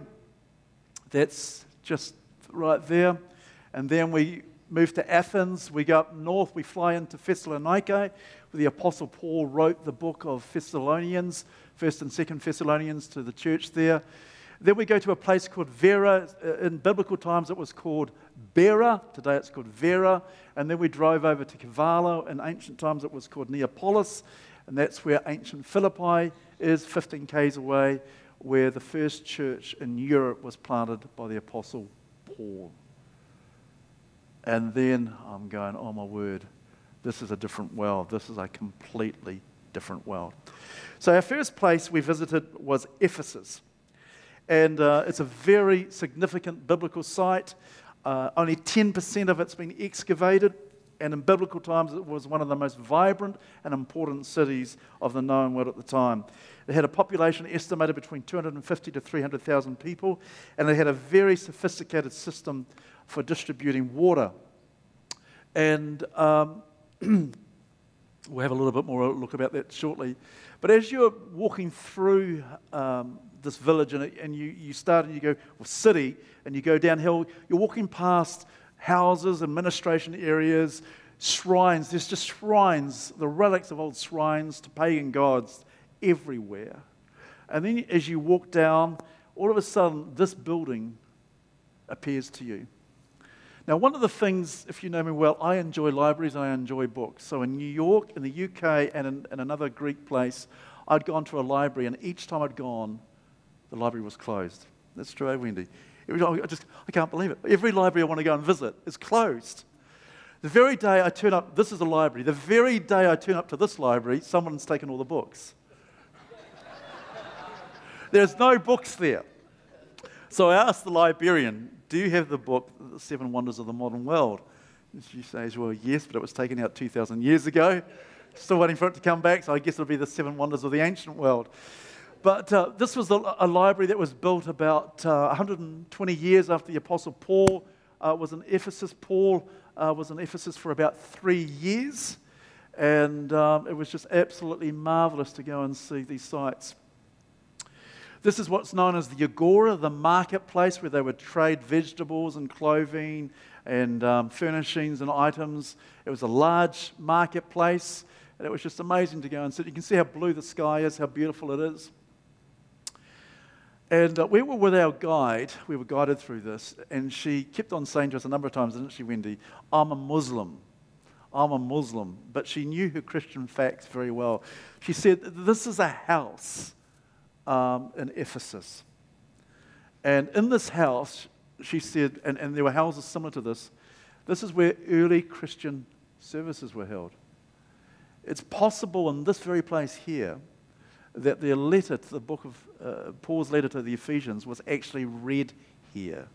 That's just right there. And then we move to Athens. We go up north. We fly into Thessalonica, where the Apostle Paul wrote the book of Thessalonians, First and Second Thessalonians, to the church there. Then we go to a place called Vera. In biblical times, it was called Bera. Today, it's called Vera. And then we drove over to Kavala. In ancient times, it was called Neapolis. And that's where ancient Philippi is, fifteen kays away, where the first church in Europe was planted by the Apostle Paul. And then I'm going, oh my word, this is a different world. This is a completely different world. So our first place we visited was Ephesus. And uh, it's a very significant biblical site. Uh, only ten percent of it's been excavated. And in biblical times, it was one of the most vibrant and important cities of the known world at the time. It had a population estimated between two hundred fifty to three hundred thousand people. And it had a very sophisticated system for distributing water. And um, we'll have a little bit more look about that shortly. But as you're walking through um, this village and, and you, you start and you go, or city, and you go downhill, you're walking past houses, administration areas, shrines. There's just shrines, the relics of old shrines to pagan gods everywhere. And then as you walk down, all of a sudden, this building appears to you. Now, one of the things, if you know me well, I enjoy libraries and I enjoy books. So in New York, in the U K, and in, in another Greek place, I'd gone to a library, and each time I'd gone, the library was closed. That's true, eh, Wendy? Every time, I just, I can't believe it. Every library I want to go and visit is closed. The very day I turn up, this is a library, the very day I turn up to this library, someone's taken all the books. There's no books there. So I asked the librarian, do you have the book, The Seven Wonders of the Modern World? And she says, well, yes, but it was taken out two thousand years ago. Still waiting for it to come back, so I guess it'll be The Seven Wonders of the Ancient World. But uh, this was a, a library that was built about uh, one hundred twenty years after the Apostle Paul uh, was in Ephesus. Paul uh, was in Ephesus for about three years, and um, it was just absolutely marvelous to go and see these sites. This is what's known as the Agora, the marketplace where they would trade vegetables and clothing and um, furnishings and items. It was a large marketplace, and it was just amazing to go and sit. You can see how blue the sky is, how beautiful it is. And uh, we were with our guide, we were guided through this, and she kept on saying to us a number of times, didn't she, Wendy, I'm a Muslim. I'm a Muslim. But she knew her Christian facts very well. She said, this is a house um, in Ephesus. And in this house, she said, and, and there were houses similar to this, this is where early Christian services were held. It's possible in this very place here that their letter to the book of, uh, Paul's letter to the Ephesians was actually read here.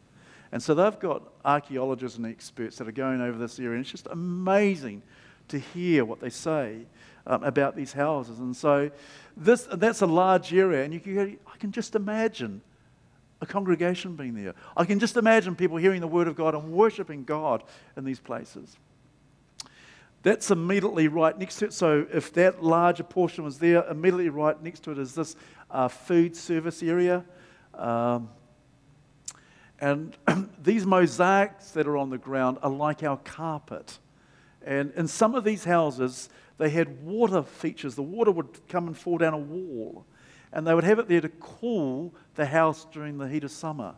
And so they've got archaeologists and experts that are going over this area, and it's just amazing to hear what they say um, about these houses. And so this that's a large area, and you can, I can just imagine a congregation being there. I can just imagine people hearing the word of God and worshiping God in these places. That's immediately right next to it. So if that larger portion was there, immediately right next to it is this uh, food service area. Um, and these mosaics that are on the ground are like our carpet. And in some of these houses, they had water features. The water would come and fall down a wall. And they would have it there to cool the house during the heat of summer.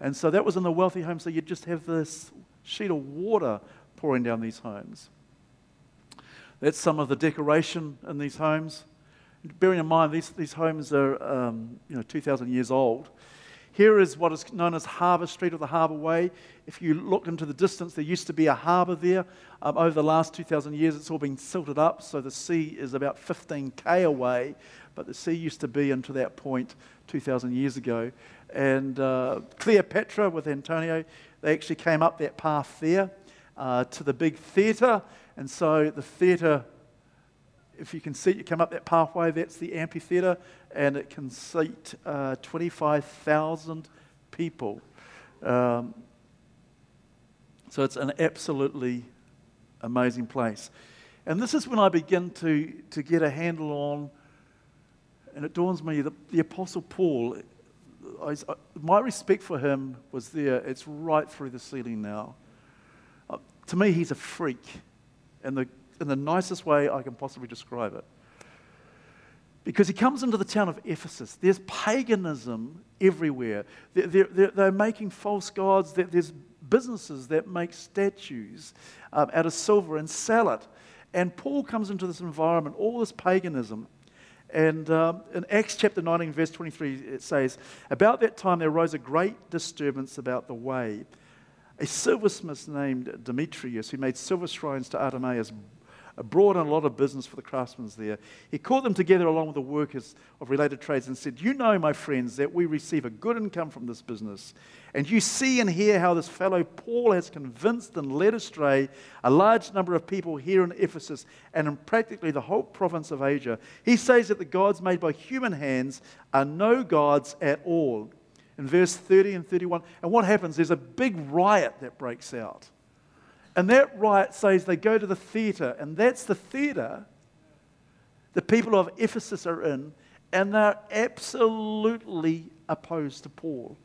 And so that was in the wealthy homes. So you'd just have this sheet of water pouring down these homes. That's some of the decoration in these homes. Bearing in mind, these, these homes are um, you know, two thousand years old. Here is what is known as Harbour Street or the Harbour Way. If you look into the distance, there used to be a harbour there. Um, over the last two thousand years, it's all been silted up, so the sea is about fifteen k away, but the sea used to be into that point two thousand years ago. And uh, Cleopatra with Antonio, they actually came up that path there uh, to the big theatre, and so the theatre, if you can see it, you come up that pathway, that's the amphitheatre, and it can seat uh, twenty-five thousand people. Um, so it's an absolutely amazing place. And this is when I begin to, to get a handle on, and it dawns me that the Apostle Paul, I, I, my respect for him was there. It's right through the ceiling now. Uh, to me, he's a freak. And the in the nicest way I can possibly describe it. Because he comes into the town of Ephesus. There's paganism everywhere. They're, they're, they're making false gods. There's businesses that make statues um, out of silver and sell it. And Paul comes into this environment, all this paganism. And um, in Acts chapter nineteen, verse twenty-three, it says, "About that time there arose a great disturbance about the way. A silversmith named Demetrius, who made silver shrines to Artemis, brought in a lot of business for the craftsmen there. He called them together along with the workers of related trades and said, 'You know, my friends, that we receive a good income from this business. And you see and hear how this fellow Paul has convinced and led astray a large number of people here in Ephesus and in practically the whole province of Asia. He says that the gods made by human hands are no gods at all.'" In verse thirty and thirty-one, and what happens? There's a big riot that breaks out. And that riot says they go to the theatre, and that's the theatre the people of Ephesus are in, and they're absolutely opposed to Paul.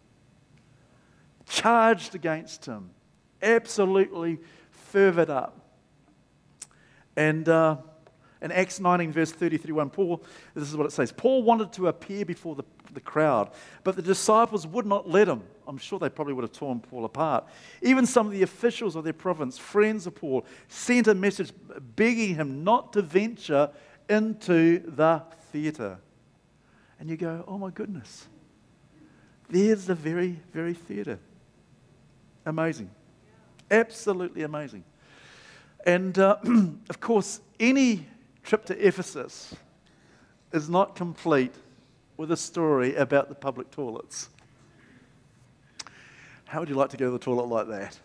Charged against him. Absolutely fervid up. And uh, in Acts nineteen, verse thirty, thirty-one, Paul, this is what it says, "Paul wanted to appear before the the crowd, but the disciples would not let him." I'm sure they probably would have torn Paul apart. "Even some of the officials of their province, friends of Paul, sent a message begging him not to venture into the theatre." And you go, oh my goodness, there's the very, very theatre. Amazing. Absolutely amazing. And uh, of course, any trip to Ephesus is not complete with a story about the public toilets. How would you like to go to the toilet like that?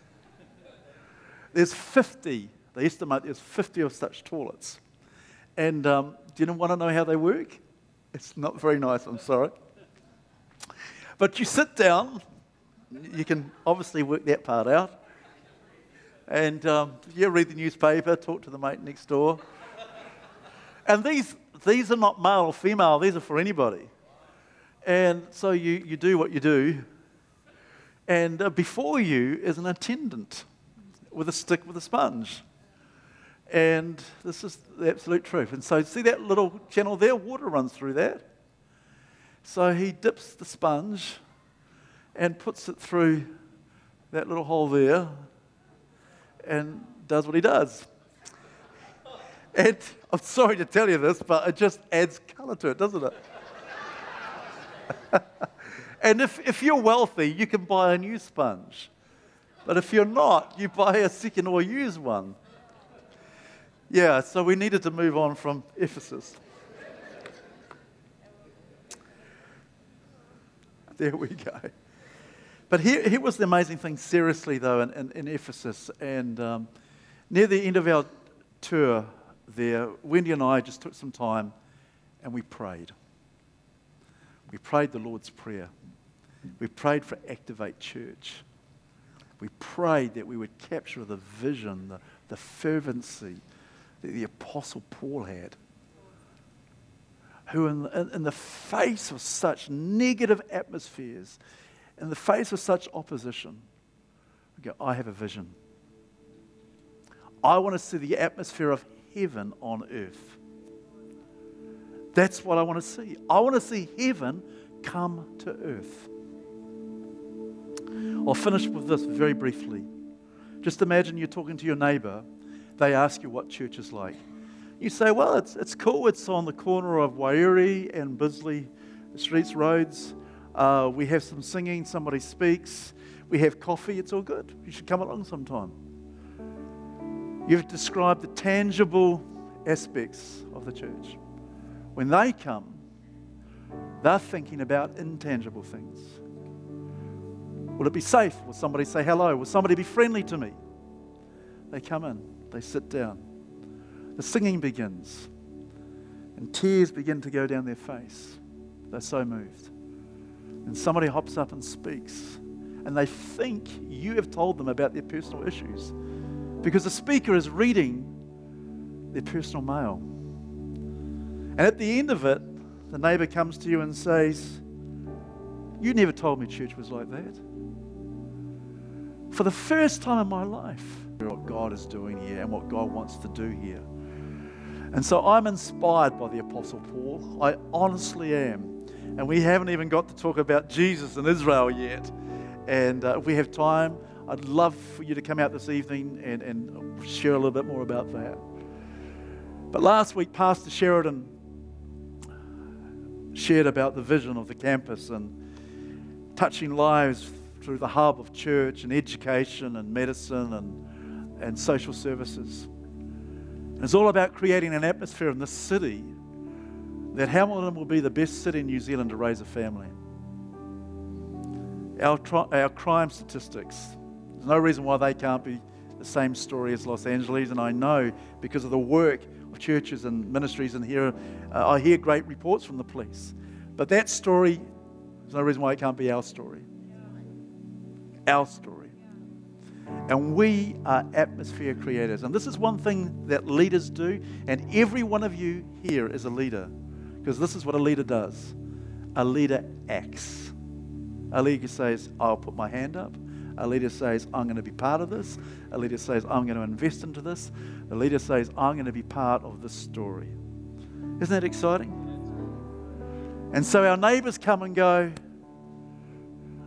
There's fifty, they estimate there's fifty of such toilets. And um, do you want to know how they work? It's not very nice, I'm sorry. But you sit down, you can obviously work that part out, and um, you read the newspaper, talk to the mate next door. And these, these are not male or female, these are for anybody. And so you, you do what you do. And uh, before you is an attendant with a stick with a sponge. And this is the absolute truth. And so see that little channel there? Water runs through that. So he dips the sponge and puts it through that little hole there and does what he does. And I'm sorry to tell you this, but it just adds colour to it, doesn't it? And if, if you're wealthy, you can buy a new sponge. But if you're not, you buy a second or used one. Yeah, so we needed to move on from Ephesus. There we go. But here, here was the amazing thing, seriously, though, in, in, in Ephesus. And um, near the end of our tour there, Wendy and I just took some time and we prayed. We prayed the Lord's Prayer. We prayed for Activate Church. We prayed that we would capture the vision, the, the fervency that the Apostle Paul had, who in, in, in the face of such negative atmospheres, in the face of such opposition, we go, I have a vision. I want to see the atmosphere of heaven on earth. That's what I want to see. I want to see heaven come to earth. I'll finish with this very briefly. Just imagine you're talking to your neighbor. They ask you what church is like. You say, well, it's, it's cool. It's on the corner of Wairi and Bisley Streets Roads. Uh, we have some singing, somebody speaks. We have coffee, it's all good. You should come along sometime. You've described the tangible aspects of the church. When they come, they're thinking about intangible things. Will it be safe? Will somebody say hello? Will somebody be friendly to me? They come in, they sit down. The singing begins, and tears begin to go down their face. They're so moved. And somebody hops up and speaks, and they think you have told them about their personal issues because the speaker is reading their personal mail. And at the end of it, the neighbor comes to you and says, "You never told me church was like that." For the first time in my life, what God is doing here and what God wants to do here. And so I'm inspired by the Apostle Paul. I honestly am. And we haven't even got to talk about Jesus and Israel yet. And uh, if we have time, I'd love for you to come out this evening and, and share a little bit more about that. But last week, Pastor Sheridan shared about the vision of the campus and touching lives through the hub of church and education and medicine and, and social services. And it's all about creating an atmosphere in this city that Hamilton will be the best city in New Zealand to raise a family. Our, tri- our crime statistics, there's no reason why they can't be the same story as Los Angeles, and I know because of the work of churches and ministries in here, uh, I hear great reports from the police. But that story, there's no reason why it can't be our story. Our story. And we are atmosphere creators. And this is one thing that leaders do, and every one of you here is a leader, because this is what a leader does. A leader acts. A leader says, "I'll put my hand up." A leader says, "I'm going to be part of this." A leader says, "I'm going to invest into this." A leader says, "I'm going to be part of this story." Isn't that exciting? And so our neighbours come and go.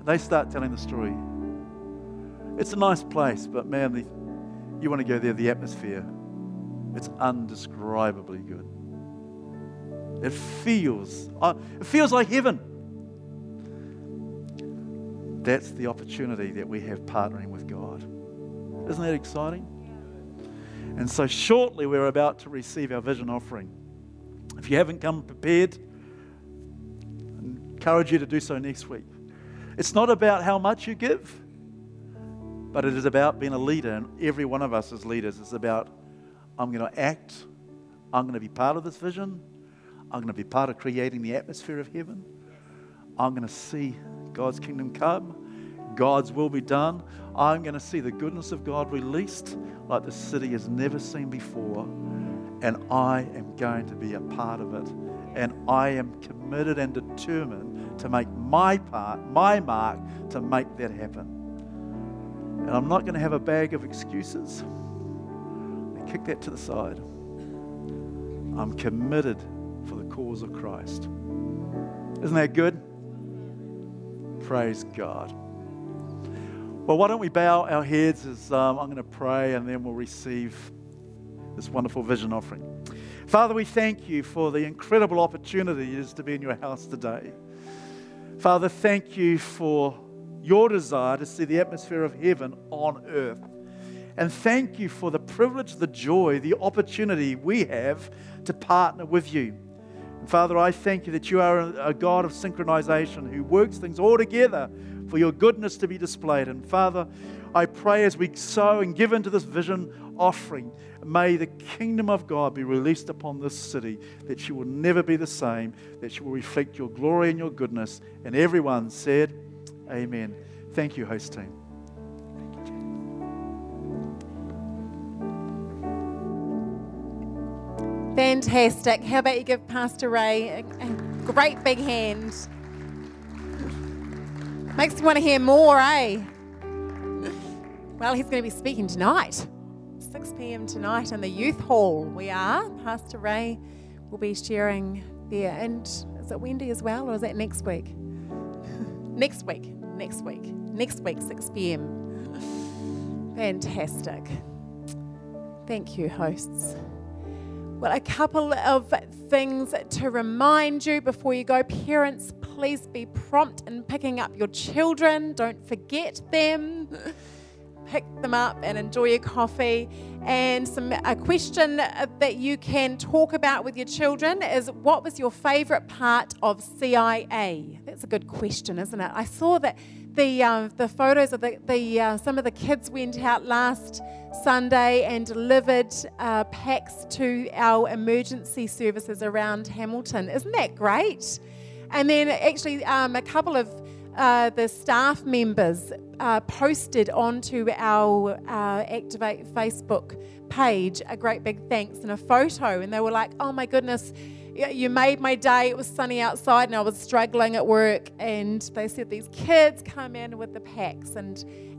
They start telling the story. It's a nice place, but man, the, you want to go there, the atmosphere. It's indescribably good. It feels, uh, it feels like heaven. That's the opportunity that we have partnering with God. Isn't that exciting? And so shortly we're about to receive our vision offering. If you haven't come prepared, I encourage you to do so next week. It's not about how much you give, but it is about being a leader, and every one of us as leaders is about, I'm going to act, I'm going to be part of this vision, I'm going to be part of creating the atmosphere of heaven, I'm going to see God's kingdom come, God's will be done, I'm going to see the goodness of God released like the city has never seen before, and I am going to be a part of it, and I am committed and determined to make my part, my mark, to make that happen. And I'm not going to have a bag of excuses. I kick that to the side. I'm committed for the cause of Christ. Isn't that good? Praise God. Well, why don't we bow our heads as um, I'm going to pray, and then we'll receive this wonderful vision offering. Father, we thank you for the incredible opportunity it is to be in your house today. Father, thank you for your desire to see the atmosphere of heaven on earth. And thank you for the privilege, the joy, the opportunity we have to partner with you. And Father, I thank you that you are a God of synchronization who works things all together for your goodness to be displayed. And Father, I pray as we sow and give into this vision offering, may the kingdom of God be released upon this city, that she will never be the same, that she will reflect your glory and your goodness. And everyone said, amen. Thank you, host team. Fantastic. How about you give Pastor Ray a, a great big hand? Makes me want to hear more, eh? Well, he's going to be speaking tonight, six p.m. tonight in the youth hall. We are. Pastor Ray will be sharing there. And is it Wendy as well, or is that next week? Next week. Next week, next week, six p.m. Fantastic. Thank you, hosts. Well, a couple of things to remind you before you go. Parents, please be prompt in picking up your children. Don't forget them. Pick them up and enjoy your coffee. And some a question that you can talk about with your children is, what was your favourite part of C I A? That's a good question, isn't it? I saw that the uh, the photos of the, the uh, some of the kids went out last Sunday and delivered uh, packs to our emergency services around Hamilton. Isn't that great? And then actually um, a couple of Uh, the staff members uh, posted onto our uh, Activate Facebook page a great big thanks and a photo, and they were like, oh my goodness, you made my day. It was sunny outside and I was struggling at work, and they said these kids come in with the packs and,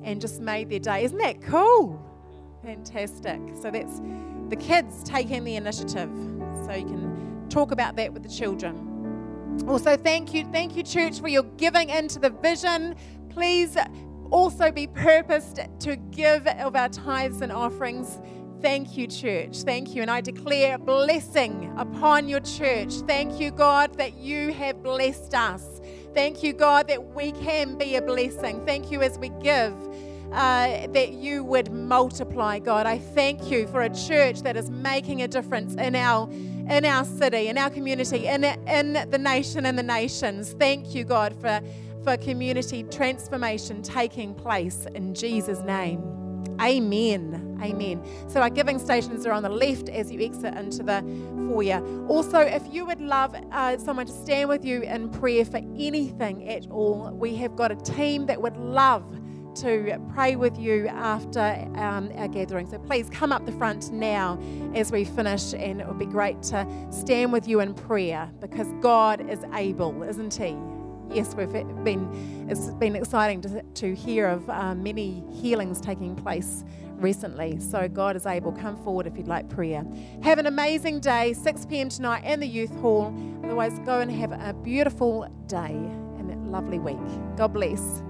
and just made their day. Isn't that cool? Fantastic. So that's the kids taking the initiative, so you can talk about that with the children. Also, thank you, thank you, church, for your giving into the vision. Please also be purposed to give of our tithes and offerings. Thank you, church. Thank you. And I declare a blessing upon your church. Thank you, God, that you have blessed us. Thank you, God, that we can be a blessing. Thank you as we give, uh, that you would multiply, God. I thank you for a church that is making a difference in our in our city, in our community, in, in the nation and the nations. Thank you, God, for, for community transformation taking place in Jesus' name. Amen. Amen. So our giving stations are on the left as you exit into the foyer. Also, if you would love uh, someone to stand with you in prayer for anything at all, we have got a team that would love to pray with you after um, our gathering. So please come up the front now as we finish, and it would be great to stand with you in prayer, because God is able, isn't he? Yes, we've been, it's been exciting to, to hear of uh, many healings taking place recently. So God is able. Come forward if you'd like prayer. Have an amazing day, six p.m. tonight in the youth hall. Otherwise, go and have a beautiful day and a lovely week. God bless.